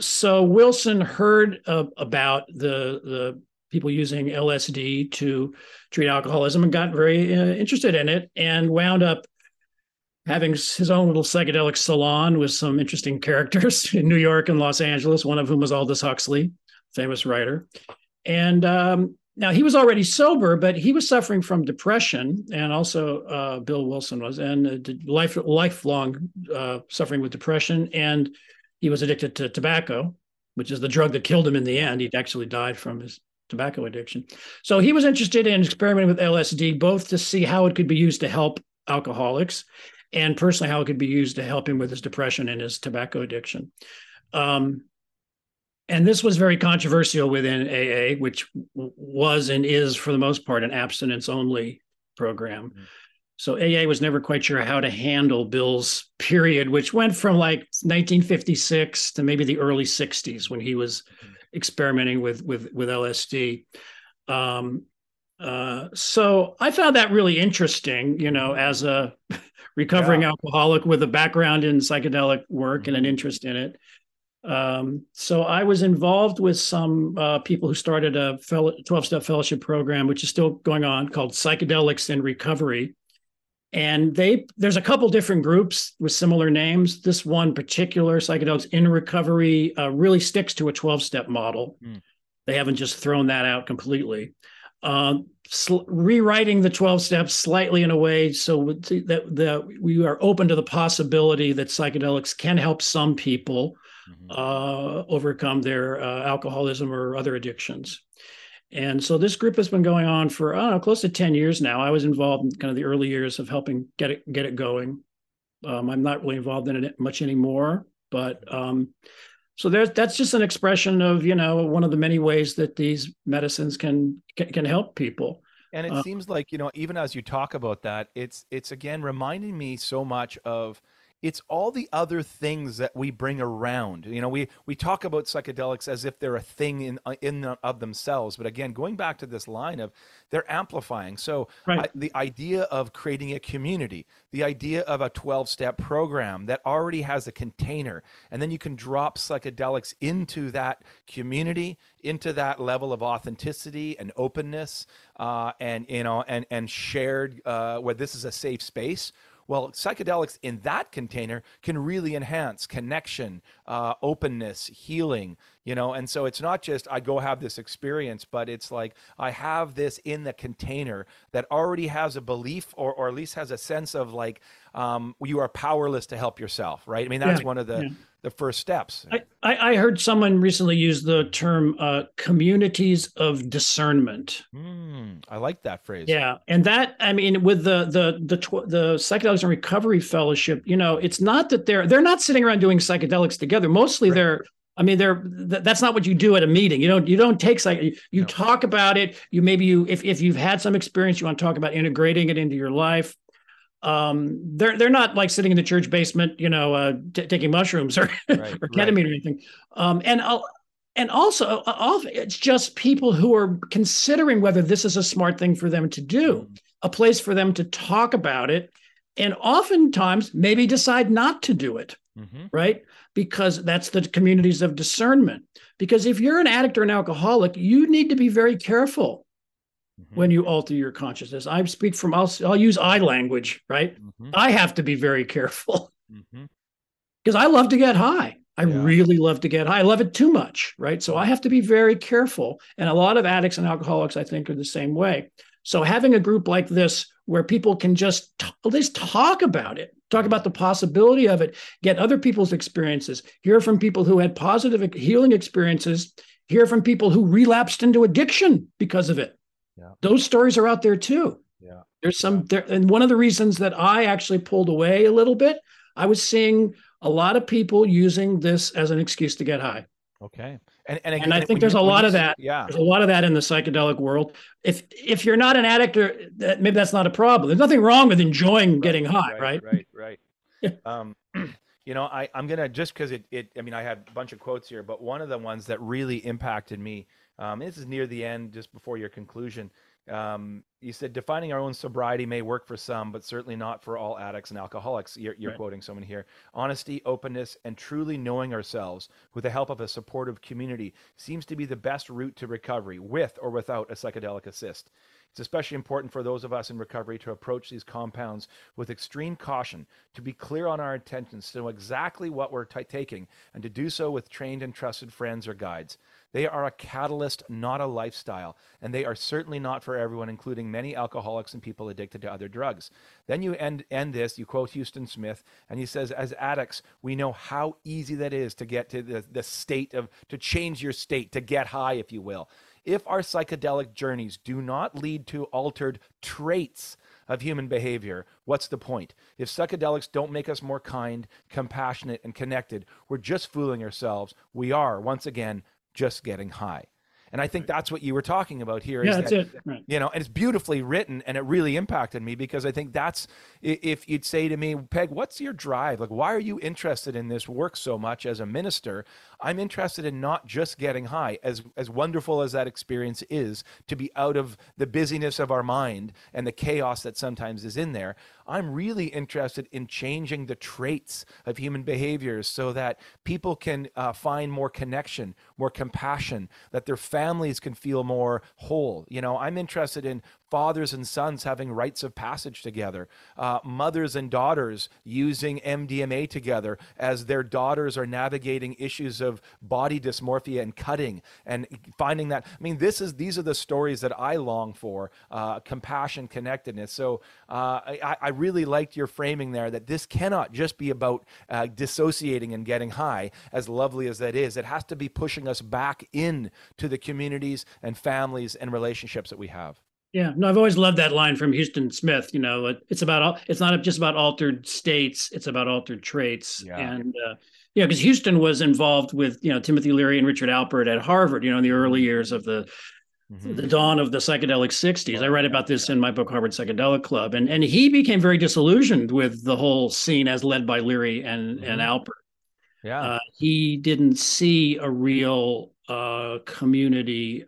so Wilson heard about the people using LSD to treat alcoholism and got very interested in it, and wound up having his own little psychedelic salon with some interesting characters in New York and Los Angeles, one of whom was Aldous Huxley, famous writer. And now he was already sober, but he was suffering from depression, and also Bill Wilson was, and lifelong suffering with depression. And he was addicted to tobacco, which is the drug that killed him in the end. He actually died from his tobacco addiction. So he was interested in experimenting with LSD, both to see how it could be used to help alcoholics and personally how it could be used to help him with his depression and his tobacco addiction. And this was very controversial within AA, which was and is, for the most part, an abstinence-only program. Mm-hmm. So AA was never quite sure how to handle Bill's period, which went from like 1956 to maybe the early 60s when he was experimenting with LSD. So I found that really interesting, you know, as a recovering alcoholic with a background in psychedelic work and an interest in it. So I was involved with some people who started a 12-step fellowship program, which is still going on, called Psychedelics in Recovery. And there's a couple different groups with similar names. This one particular, Psychedelics in Recovery, really sticks to a 12-step model. Mm. They haven't just thrown that out completely. Rewriting the 12 steps slightly in a way so that we are open to the possibility that psychedelics can help some people overcome their alcoholism or other addictions. And so this group has been going on for, I don't know, close to 10 years now. I was involved in kind of the early years of helping get it going. I'm not really involved in it much anymore, but so that's just an expression of, you know, one of the many ways that these medicines can help people. And it seems like, you know, even as you talk about that, it's again reminding me so much of, it's all the other things that we bring around. You know, we talk about psychedelics as if they're a thing in of themselves. But again, going back to this line of they're amplifying. So the idea of creating a community, the idea of a 12-step program that already has a container, and then you can drop psychedelics into that community, into that level of authenticity and openness, and you know, and shared where this is a safe space. Well, psychedelics in that container can really enhance connection, openness, healing, you know, and so it's not just I go have this experience, but it's like I have this in the container that already has a belief or at least has a sense of like you are powerless to help yourself, right? I mean, that's one of the first steps. I heard someone recently use the term communities of discernment. I like that phrase. Yeah, and that, I mean, with the Psychedelics and Recovery Fellowship, you know, it's not that they're not sitting around doing psychedelics together. Mostly they're, I mean, that's not what you do at a meeting. You don't take you talk about it. You maybe if you've had some experience, you want to talk about integrating it into your life. They're not like sitting in the church basement, you know, taking mushrooms or, or ketamine or anything. And also it's just people who are considering whether this is a smart thing for them to do, a place for them to talk about it, and oftentimes maybe decide not to do it, right? Because that's the communities of discernment. Because if you're an addict or an alcoholic, you need to be very careful when you alter your consciousness. I speak from, I'll use I language, right? I have to be very careful because I love to get high. I really love to get high. I love it too much, right? So I have to be very careful. And a lot of addicts and alcoholics, I think, are the same way. So having a group like this where people can just at least talk about it, talk about the possibility of it, get other people's experiences, hear from people who had positive healing experiences, hear from people who relapsed into addiction because of it. Yeah. Those stories are out there too. Yeah. There's some there. And one of the reasons that I actually pulled away a little bit, I was seeing a lot of people using this as an excuse to get high. Okay. And again, I think there's a lot of that. Yeah. There's a lot of that in the psychedelic world. If you're not an addict, or maybe that's not a problem. There's nothing wrong with enjoying getting high, right? You know, I'm going to, just because I mean, I had a bunch of quotes here, but one of the ones that really impacted me, this is near the end, just before your conclusion. You said, defining our own sobriety may work for some, but certainly not for all addicts and alcoholics. You're right. Quoting someone here. Honesty, openness, and truly knowing ourselves with the help of a supportive community seems to be the best route to recovery, with or without a psychedelic assist. It's especially important for those of us in recovery to approach these compounds with extreme caution, to be clear on our intentions, to know exactly what we're taking, and to do so with trained and trusted friends or guides. They are a catalyst, not a lifestyle, and they are certainly not for everyone, including many alcoholics and people addicted to other drugs. Then you end this, you quote Houston Smith, and he says, as addicts, we know how easy that is to get to the state of, to change your state, to get high, if you will. If our psychedelic journeys do not lead to altered traits of human behavior, what's the point? If psychedelics don't make us more kind, compassionate, and connected, we're just fooling ourselves. We are, once again, just getting high. And I think that's what you were talking about here. Yeah, that's it. Right. You know, and it's beautifully written, and it really impacted me, because I think that's, if you'd say to me, Peg, what's your drive? Like, why are you interested in this work so much as a minister? I'm interested in not just getting high, as wonderful as that experience is, to be out of the busyness of our mind and the chaos that sometimes is in there. I'm really interested in changing the traits of human behaviors so that people can find more connection, more compassion, that their families can feel more whole. You know, I'm interested in fathers and sons having rites of passage together, mothers and daughters using MDMA together as their daughters are navigating issues of body dysmorphia and cutting and finding that. I mean, these are the stories that I long for, compassion, connectedness. So I really liked your framing there, that this cannot just be about dissociating and getting high, as lovely as that is. It has to be pushing us back in to the communities and families and relationships that we have. Yeah, no, I've always loved that line from Houston Smith. You know, it's not just about altered states; it's about altered traits. Yeah. And yeah, because Houston was involved with Timothy Leary and Richard Alpert at Harvard. You know, in the early years of the dawn of the psychedelic '60s. I write about this in my book, Harvard Psychedelic Club, and he became very disillusioned with the whole scene as led by Leary and Alpert. Yeah, he didn't see a real community.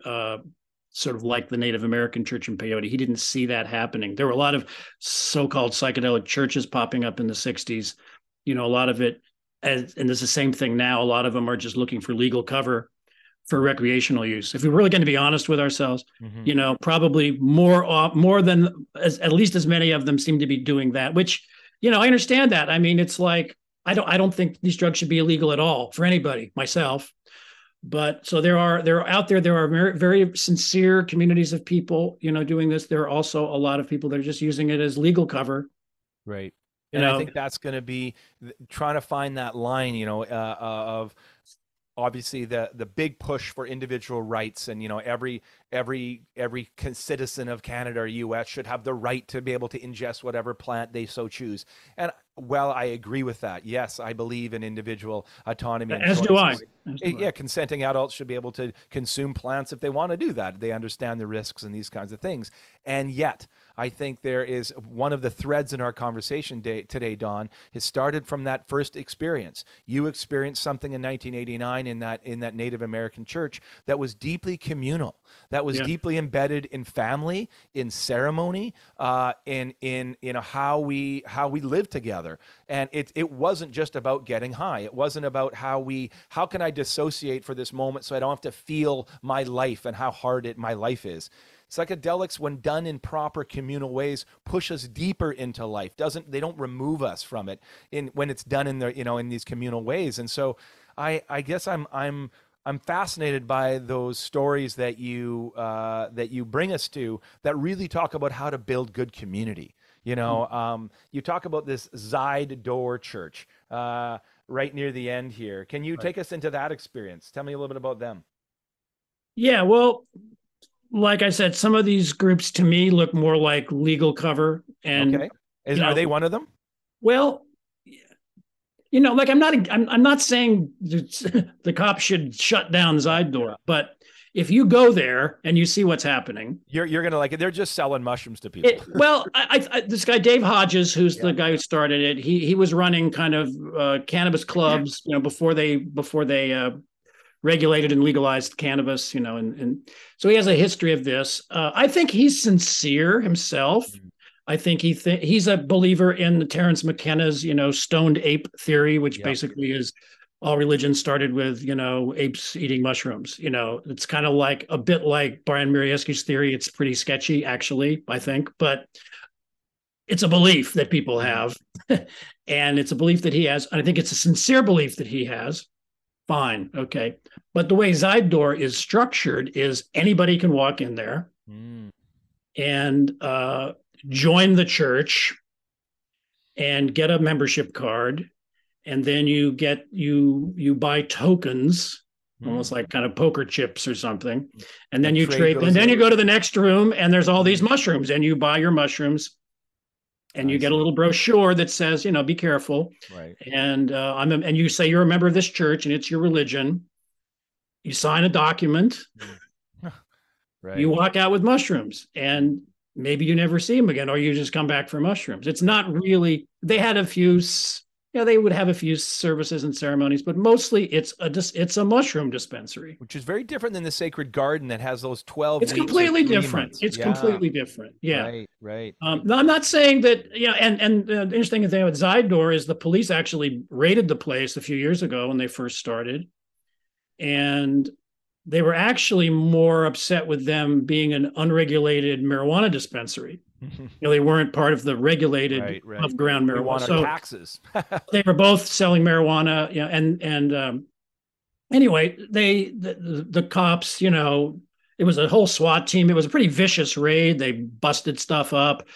Sort of like the Native American Church in peyote. He didn't see that happening. There were a lot of so-called psychedelic churches popping up in the 60s. You know, a lot of it, and it's the same thing now, a lot of them are just looking for legal cover for recreational use. If we're really going to be honest with ourselves, you know, probably more than, at least as many of them seem to be doing that, which, you know, I understand that. I mean, it's like, I don't think these drugs should be illegal at all for anybody, myself. But so there are very sincere communities of people, you know, doing this. There are also a lot of people that are just using it as legal cover. Right. And I think that's going to be trying to find that line, you know, of obviously the big push for individual rights, and, you know, every citizen of Canada or US should have the right to be able to ingest whatever plant they so choose. And well, I agree with that. Yes, I believe in individual autonomy. As do I. Yeah, consenting adults should be able to consume plants if they want to do that. They understand the risks and these kinds of things. And yet, I think there is one of the threads in our conversation today, Don, has started from that first experience. You experienced something in 1989 in that Native American church that was deeply communal, that was deeply embedded in family, in ceremony, in how we live together. And it wasn't just about getting high. It wasn't about how can I dissociate for this moment so I don't have to feel my life and how hard my life is. Psychedelics, when done in proper communal ways, push us deeper into life. They don't remove us from it when it's done in in these communal ways. And so I guess I'm fascinated by those stories that you bring us to, that really talk about how to build good community. You know, you talk about this Side Door Church right near the end here. Can you take us into that experience? Tell me a little bit about them. Yeah, well, like I said, some of these groups to me look more like legal cover. And are they one of them? Well, you know, like I'm not saying the cops should shut down Zydora, but if you go there and you see what's happening, you're gonna like it. They're just selling mushrooms to people. This guy Dave Hodges, who's the guy who started it, he was running kind of cannabis clubs, you know, before they regulated and legalized cannabis, you know, and so he has a history of this. I think he's sincere himself. Mm-hmm. I think he's a believer in the Terence McKenna's, you know, stoned ape theory, which basically is all religion started with, you know, apes eating mushrooms. You know, it's kind of like a bit like Brian Murieski's theory. It's pretty sketchy, actually, I think, but it's a belief that people have, and it's a belief that he has. And I think it's a sincere belief that he has. Fine. Okay. But the way Zydor is structured is anybody can walk in there and join the church and get a membership card. And then you get you buy tokens, almost like kind of poker chips or something. And then you trade and then you go to the next room and there's all these mushrooms and you buy your mushrooms and you get a little brochure that says, you know, be careful. Right. And and you say you're a member of this church and it's your religion. You sign a document. Right. You walk out with mushrooms and maybe you never see them again, or you just come back for mushrooms. It's not really, they had a few... Yeah, they would have a few services and ceremonies, but mostly it's a mushroom dispensary, which is very different than the Sacred Garden that has those 12. It's completely different. It's completely different. Yeah, right. No, I'm not saying that. Yeah, and the interesting thing with Zydor is the police actually raided the place a few years ago when they first started, and they were actually more upset with them being an unregulated marijuana dispensary. You know, they weren't part of the regulated above-ground marijuana taxes. They were both selling marijuana, you know, and anyway, the cops, you know, it was a whole SWAT team. It was a pretty vicious raid. They busted stuff up.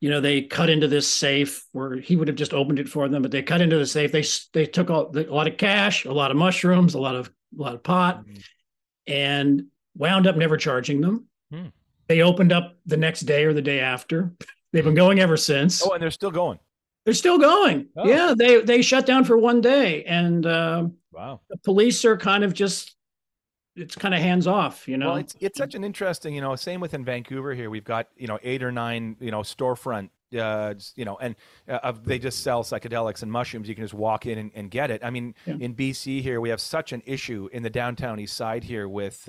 You know, they cut into this safe where he would have just opened it for them, but they cut into the safe. They took a lot of cash, a lot of mushrooms, a lot of pot, and wound up never charging them. They opened up the next day or the day after. They've been going ever since. Oh, and they're still going. They're still going. Oh. Yeah, they shut down for one day, and the police are kind of just, it's kind of hands off, you know. Well, it's such an interesting, you know, same within Vancouver here. We've got, you know, 8 or 9, you know, storefront, you know, and they just sell psychedelics and mushrooms. You can just walk in and get it. I mean, in BC here, we have such an issue in the downtown east side here with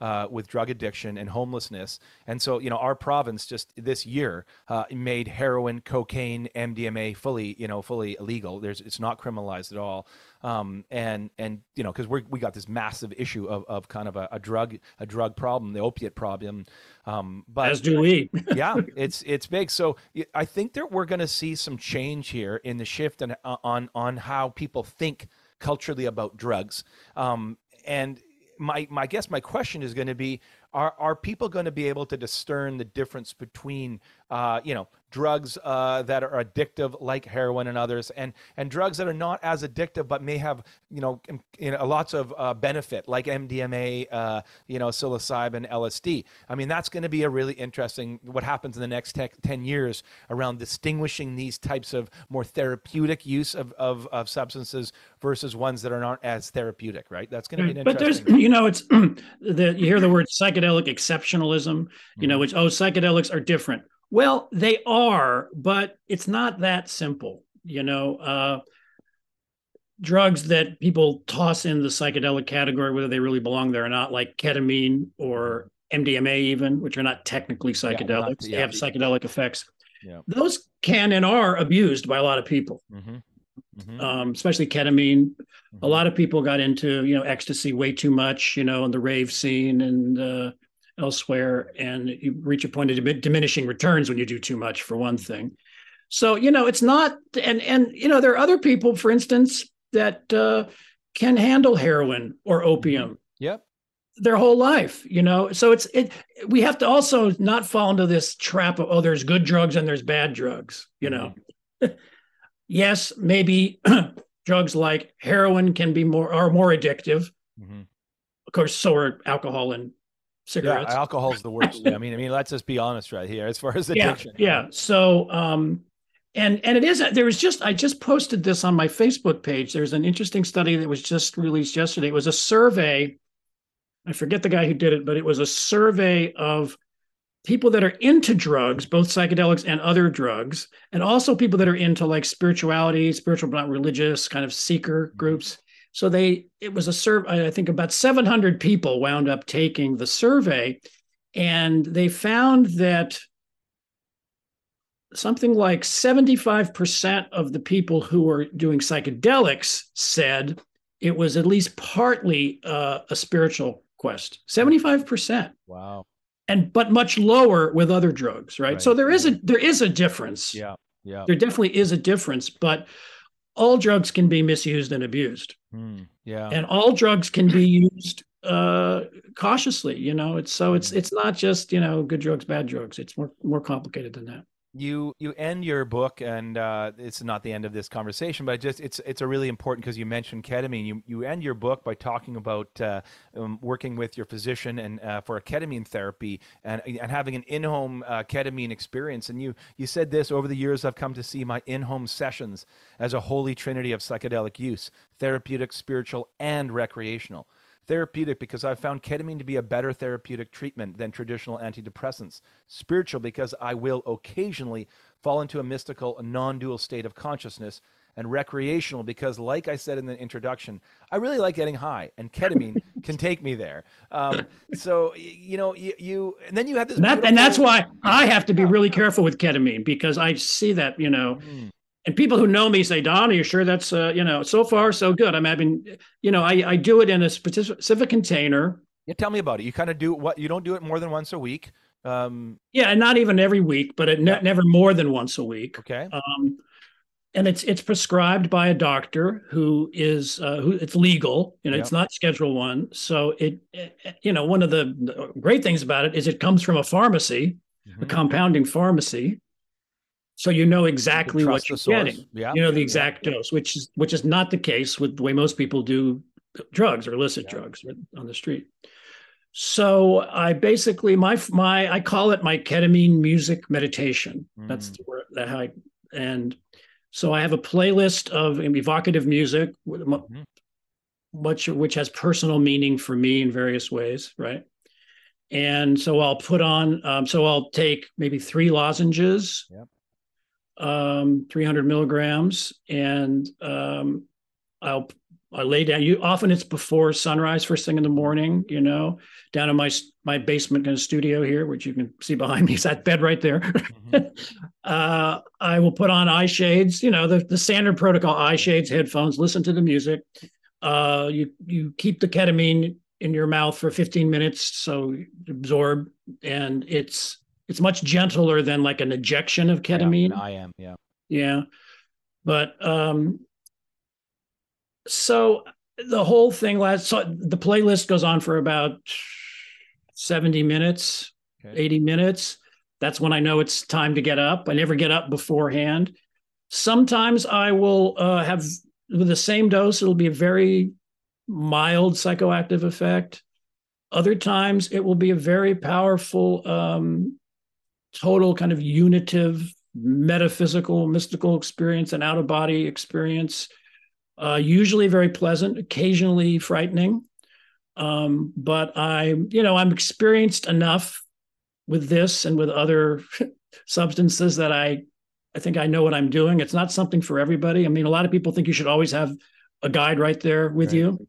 drug addiction and homelessness. And so, you know, our province just this year made heroin, cocaine, MDMA fully illegal. It's not criminalized at all. And you know, because we got this massive issue of kind of a drug problem, the opiate problem. But as do we. Yeah, it's big. So I think that we're going to see some change here in the shift and on how people think culturally about drugs. And my guess, my question is going to be: Are people going to be able to discern the difference between you know, drugs that are addictive like heroin and others, and drugs that are not as addictive but may have, you know, lots of benefit like MDMA, you know, psilocybin, LSD. I mean, that's going to be a really interesting what happens in the next 10 years around distinguishing these types of more therapeutic use of substances versus ones that are not as therapeutic, right? That's going to be an interesting. But there's, you know, it's you hear the word psychedelic exceptionalism, you know, which psychedelics are different. Well, they are, but it's not that simple. You know, drugs that people toss in the psychedelic category, whether they really belong there or not, like ketamine or MDMA even, which are not technically psychedelics, they have psychedelic effects. Yeah. Those can and are abused by a lot of people, especially ketamine. A lot of people got into, you know, ecstasy way too much, you know, in the rave scene and elsewhere, and you reach a point of diminishing returns when you do too much, for one thing. So, you know, it's not, and you know, there are other people, for instance, that can handle heroin or opium their whole life, you know. So we have to also not fall into this trap of, oh, there's good drugs and there's bad drugs, you know. Yes, maybe drugs like heroin can be more addictive. Of course, so are alcohol and cigarettes. Yeah, alcohol is the worst. I mean, let's just be honest right here as far as addiction. So And it is, there was just, I just posted this on my Facebook page. There's an interesting study that was just released yesterday. It was a survey. I forget the guy who did it, but it was a survey of people that are into drugs, both psychedelics and other drugs, and also people that are into like spirituality, spiritual, but not religious, kind of seeker groups. So it was a survey, I think about 700 people wound up taking the survey, and they found that something like 75% of the people who were doing psychedelics said it was at least partly a spiritual quest. 75%. Wow. But much lower with other drugs, right? So there is a difference. Yeah, yeah. There definitely is a difference, but all drugs can be misused and abused. Yeah. And all drugs can be used cautiously. You know, it's not just, you know, good drugs, bad drugs. It's more complicated than that. You end your book, and it's not the end of this conversation, but it's a really important, because you mentioned ketamine. You end your book by talking about working with your physician and for a ketamine therapy and having an in-home ketamine experience. And you said this: over the years, I've come to see my in-home sessions as a holy trinity of psychedelic use, therapeutic, spiritual, and recreational. Therapeutic, because I've found ketamine to be a better therapeutic treatment than traditional antidepressants. Spiritual, because I will occasionally fall into a mystical, non-dual state of consciousness. And recreational, because like I said in the introduction, I really like getting high, and ketamine can take me there. So, you know, and then you have this... And that's why I have to be really careful with ketamine, because I see that, you know... And people who know me say, Don, are you sure that's, you know, so far so good. I mean, you know, I do it in a specific container. Yeah, tell me about it. You kind of do what, you don't do it more than once a week. Yeah, and not even every week, but never more than once a week. Okay. And it's prescribed by a doctor who is, who it's legal, you know, it's not Schedule I. So you know, one of the great things about it is it comes from a pharmacy, a compounding pharmacy. So you know exactly what you're getting. Yeah. You know the exact dose, which is not the case with the way most people do drugs or illicit drugs on the street. So I basically I call it my ketamine music meditation. That's the word that and so I have a playlist of evocative music, which has personal meaning for me in various ways, right? And so I'll put on. So I'll take maybe 3 lozenges. 300 milligrams, and I lay down. Often it's before sunrise, first thing in the morning, you know, down in my basement kind of studio here, which you can see behind me is that bed right there. I will put on eye shades, you know, the standard protocol, eye shades, headphones, listen to the music. You keep the ketamine in your mouth for 15 minutes, so absorb, and it's much gentler than like an injection of ketamine. Yeah, Yeah. But so the whole thing the playlist goes on for about 70 minutes, 80 minutes. That's when I know it's time to get up. I never get up beforehand. Sometimes I will have with the same dose, it'll be a very mild psychoactive effect. Other times it will be a very powerful, total kind of unitive, metaphysical, mystical experience, an out-of-body experience, usually very pleasant, occasionally frightening. But I'm experienced enough with this and with other substances that I think I know what I'm doing. It's not something for everybody. I mean, a lot of people think you should always have a guide right there with you.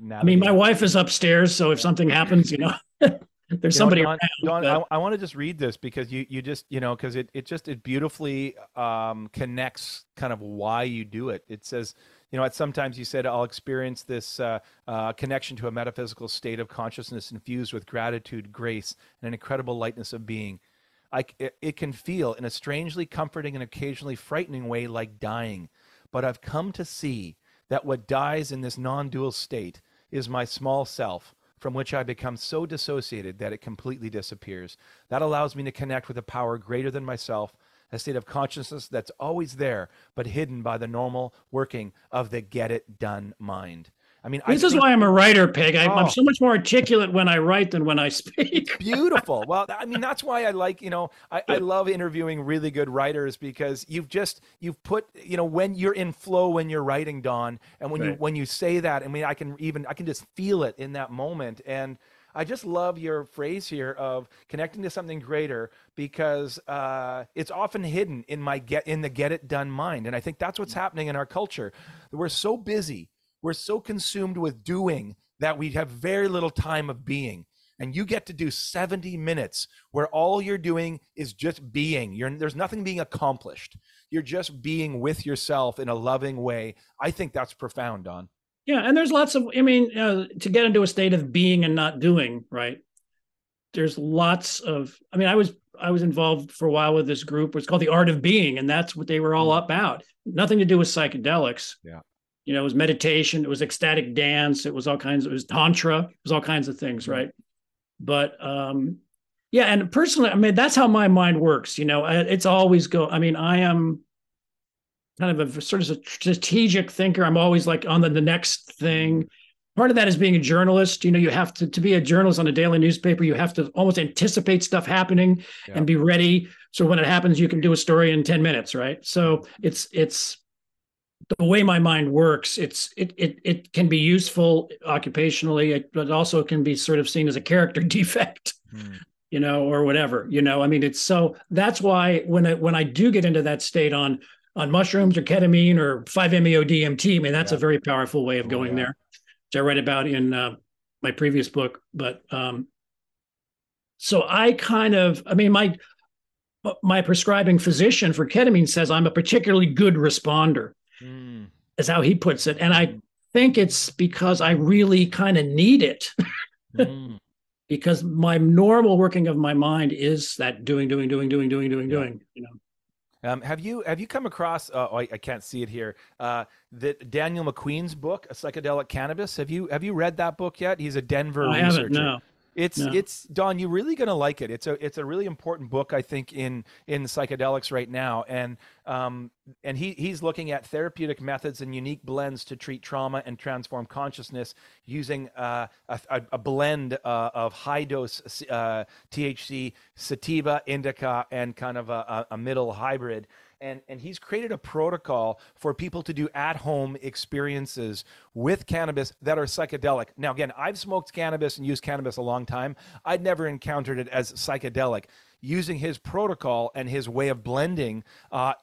My wife is upstairs, so if something happens, you know... There's somebody around. Don, I want to just read this because it beautifully connects kind of why you do it. It says, you know, sometimes you said, I'll experience this connection to a metaphysical state of consciousness infused with gratitude, grace, and an incredible lightness of being. It can feel in a strangely comforting and occasionally frightening way like dying. But I've come to see that what dies in this non-dual state is my small self, from which I become so dissociated that it completely disappears. That allows me to connect with a power greater than myself, a state of consciousness that's always there, but hidden by the normal working of the get-it-done mind. I mean, this is why I'm a writer, Peg. I'm so much more articulate when I write than when I speak. Beautiful. Well, I mean, that's why I like, you know, I love interviewing really good writers, because you've put, you know, when you're in flow, when you're writing, Don, and when you say that, I mean, I can just feel it in that moment. And I just love your phrase here of connecting to something greater, because it's often hidden in the get it done mind. And I think that's what's happening in our culture. We're so busy. We're so consumed with doing that we have very little time of being. And you get to do 70 minutes where all you're doing is just being. There's nothing being accomplished. You're just being with yourself in a loving way. I think that's profound, Don. Yeah, and there's lots of, I mean, to get into a state of being and not doing, right? There's lots of, I mean, I was involved for a while with this group. It's called the Art of Being, and that's what they were all about. Nothing to do with psychedelics. Yeah. You know, it was meditation, it was ecstatic dance, it was all kinds, it was tantra, it was all kinds of things, right? But yeah, and personally, I mean, that's how my mind works, you know, it's always I mean, I am kind of a sort of a strategic thinker. I'm always like on the next thing. Part of that is being a journalist. You know, you have to be a journalist on a daily newspaper, you have to almost anticipate stuff happening and be ready. So when it happens, you can do a story in 10 minutes, right? So it's the way my mind works. It can be useful occupationally, but also can be sort of seen as a character defect, you know, or whatever, you know, I mean, it's, so that's why when I do get into that state on mushrooms or ketamine or 5-MeO DMT, I mean, that's a very powerful way of going there, which I write about in my previous book. But so I kind of, I mean, my prescribing physician for ketamine says I'm a particularly good responder. Is how he puts it. And I think it's because I really kind of need it because my normal working of my mind is that doing, you know. Have you come across, I can't see it here, that Daniel McQueen's book, A Psychedelic Cannabis? Have you read that book yet? He's a Denver researcher. No. It's Don, you're really going to like it. It's a really important book, I think, in psychedelics right now. And he's looking at therapeutic methods and unique blends to treat trauma and transform consciousness using a blend of high dose THC, sativa, indica, and kind of a middle hybrid. And he's created a protocol for people to do at-home experiences with cannabis that are psychedelic. Now, again, I've smoked cannabis and used cannabis a long time. I'd never encountered it as psychedelic. Using his protocol and his way of blending,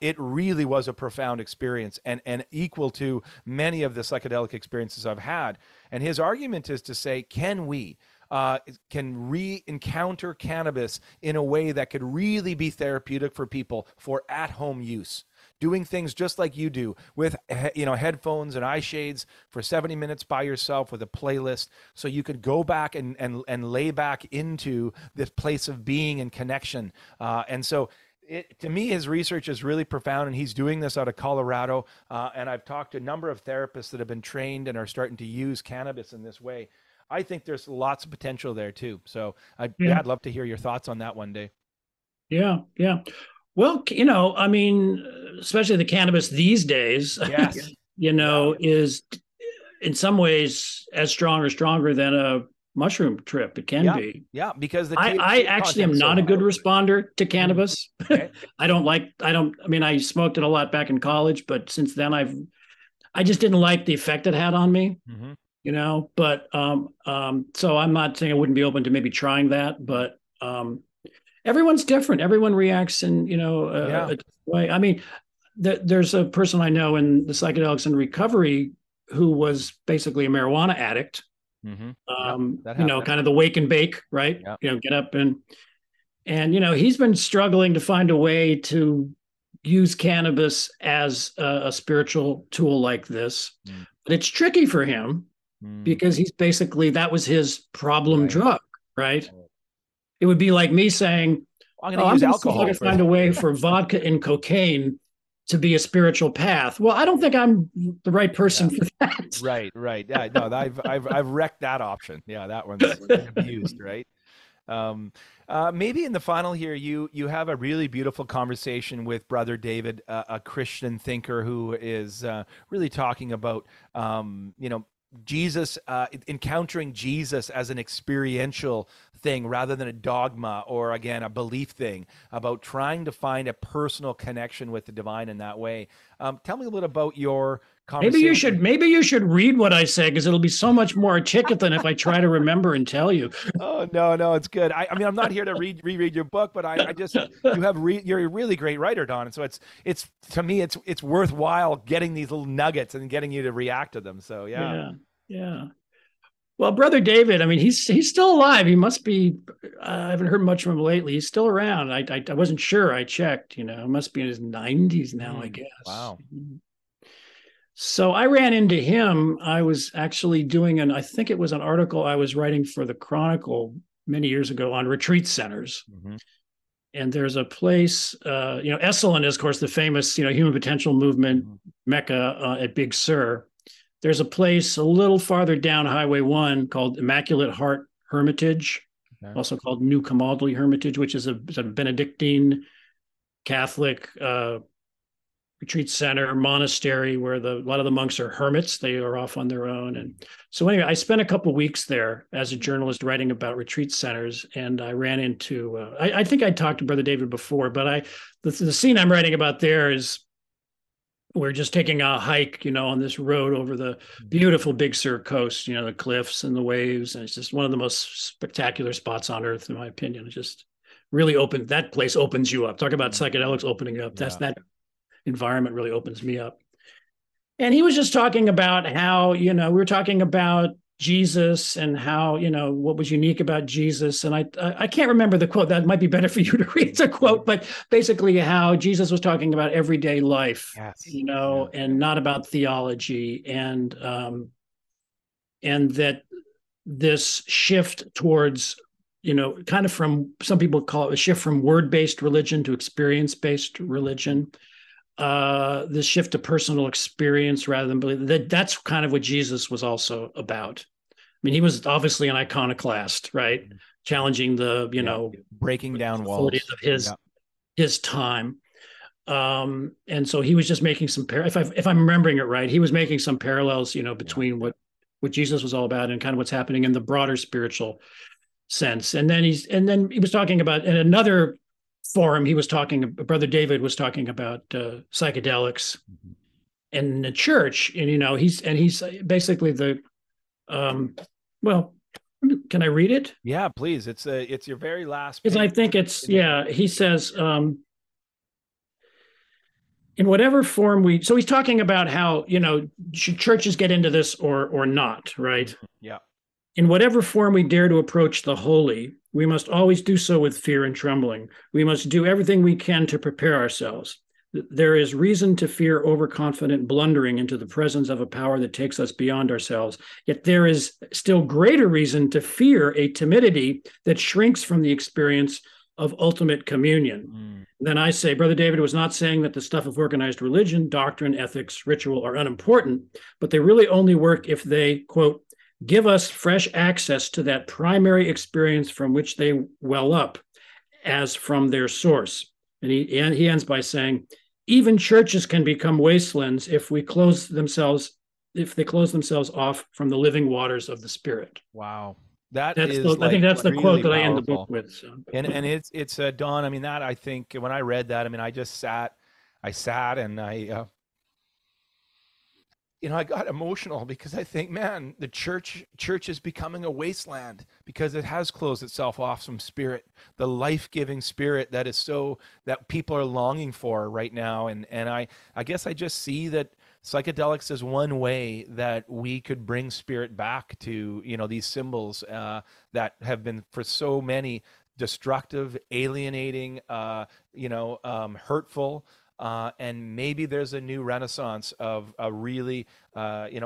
it really was a profound experience and equal to many of the psychedelic experiences I've had. And his argument is to say, can re-encounter cannabis in a way that could really be therapeutic for people for at-home use, doing things just like you do with, you know, headphones and eye shades for 70 minutes by yourself with a playlist, so you could go back and lay back into this place of being and connection. And so to me, his research is really profound, and he's doing this out of Colorado. And I've talked to a number of therapists that have been trained and are starting to use cannabis in this way. I think there's lots of potential there too. So I'd love to hear your thoughts on that one day. Yeah. Yeah. Well, you know, I mean, especially the cannabis these days, you know, is in some ways as strong or stronger than a mushroom trip. It can be. Yeah. Because I actually am not a good responder to cannabis. Okay. I mean, I smoked it a lot back in college, but since then I just didn't like the effect it had on me. Mm-hmm. You know, but so I'm not saying I wouldn't be open to maybe trying that, but everyone's different. Everyone reacts in, you know, a way. I mean, there's a person I know in the psychedelics and recovery who was basically a marijuana addict. Mm-hmm. You know, kind of the wake and bake, right? Yep. You know, get up and you know, he's been struggling to find a way to use cannabis as a spiritual tool like this, but it's tricky for him. Because he's basically, that was his problem drug, right? It would be like me saying, I'm going to use alcohol to find a way for vodka and cocaine to be a spiritual path. Well, I don't think I'm the right person for that. Right. Yeah, no, I've wrecked that option. Yeah, that one's abused, right? Maybe in the final here, you have a really beautiful conversation with Brother David, a Christian thinker who is really talking about, you know, Jesus, encountering Jesus as an experiential thing rather than a dogma or, again, a belief thing, about trying to find a personal connection with the divine in that way. Tell me a little bit about your conversation. Maybe you should read what I say, because it'll be so much more chicken than if I try to remember and tell you. Oh, no, it's good. I mean, I'm not here to reread your book, but I just, you're a really great writer, Don. And so it's to me, it's worthwhile getting these little nuggets and getting you to react to them. So yeah. Well, Brother David, I mean, he's still alive. He must be, I haven't heard much from him lately. He's still around. I wasn't sure. I checked, it must be in his 90s now, I guess. Wow. So I ran into him. I was actually doing I think it was an article I was writing for the Chronicle many years ago on retreat centers. Mm-hmm. And there's a place, Esalen is, of course, the famous, human potential movement Mecca at Big Sur. There's a place a little farther down Highway 1 called Immaculate Heart Hermitage, also called New Camaldoli Hermitage, which is a Benedictine Catholic retreat center, monastery, where a lot of the monks are hermits. They are off on their own. And so anyway, I spent a couple of weeks there as a journalist writing about retreat centers. And I ran into, I think I talked to Brother David before, but the scene I'm writing about there is, we're just taking a hike, on this road over the beautiful Big Sur coast, the cliffs and the waves. And it's just one of the most spectacular spots on earth, in my opinion. It just really that place opens you up. Talk about psychedelics opening up. That environment really opens me up. And he was just talking about how, we were talking about Jesus and how, what was unique about Jesus. And I can't remember the quote. That might be better for you to read the quote, but basically how Jesus was talking about everyday life, and not about theology, and that this shift towards, kind of from, some people call it a shift from word-based religion to experience-based religion, the shift to personal experience rather than belief. That's kind of what Jesus was also about. I mean, he was obviously an iconoclast, right? Mm-hmm. Challenging the, breaking down walls of his time. And so he was just making some, if I'm remembering it right, he was making some parallels, between what Jesus was all about and kind of what's happening in the broader spiritual sense. And then he was talking about, in another forum, Brother David was talking about psychedelics and the church, and he's basically the can I read it? Yeah, please. It's your very last page. Because I think he says in whatever form so he's talking about how, should churches get into this or not, right? Yeah. In whatever form we dare to approach the holy, we must always do so with fear and trembling. We must do everything we can to prepare ourselves. There is reason to fear overconfident blundering into the presence of a power that takes us beyond ourselves. Yet there is still greater reason to fear a timidity that shrinks from the experience of ultimate communion. Then I say, Brother David was not saying that the stuff of organized religion, doctrine, ethics, ritual are unimportant, but they really only work if they, quote, give us fresh access to that primary experience from which they well up as from their source. And he ends by saying, even churches can become wastelands if they close themselves off from the living waters of the Spirit. Wow. I think that's the really quote that powerful. I end the book with. So. And it's Don, I mean, that, I think when I read that, I mean, I sat and I got emotional, because I think, man, the church is becoming a wasteland because it has closed itself off from spirit, the life-giving spirit that people are longing for right now. And I guess I just see that psychedelics is one way that we could bring spirit back to, these symbols that have been for so many destructive, alienating, hurtful. And maybe there's a new renaissance of a really,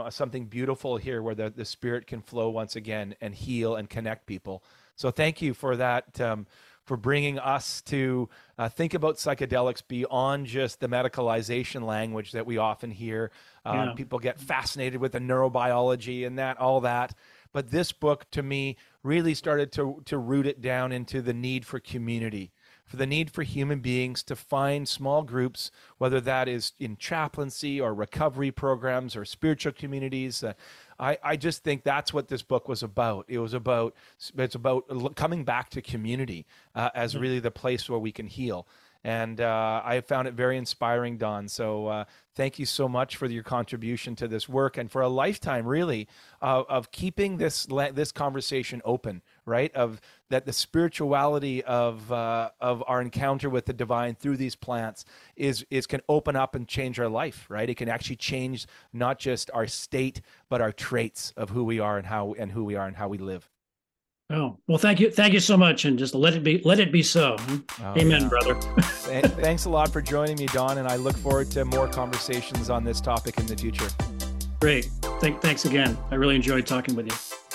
something beautiful here where the spirit can flow once again and heal and connect people. So thank you for that, for bringing us to think about psychedelics beyond just the medicalization language that we often hear. People get fascinated with the neurobiology and all that. But this book, to me, really started to root it down into the need for community. for the need for human beings to find small groups, whether that is in chaplaincy or recovery programs or spiritual communities. I just think that's what this book was about. It's about coming back to community as really the place where we can heal. And I found it very inspiring, Don. So thank you so much for your contribution to this work and for a lifetime, really, of keeping this conversation open, right? Of that the spirituality of our encounter with the divine through these plants is can open up and change our life, right? It can actually change not just our state, but our traits of who we are and how we live. Oh, well, thank you so much, and just let it be so. Oh, amen, yeah. Brother. Thanks a lot for joining me, Don, and I look forward to more conversations on this topic in the future. Great. Thanks again. I really enjoyed talking with you.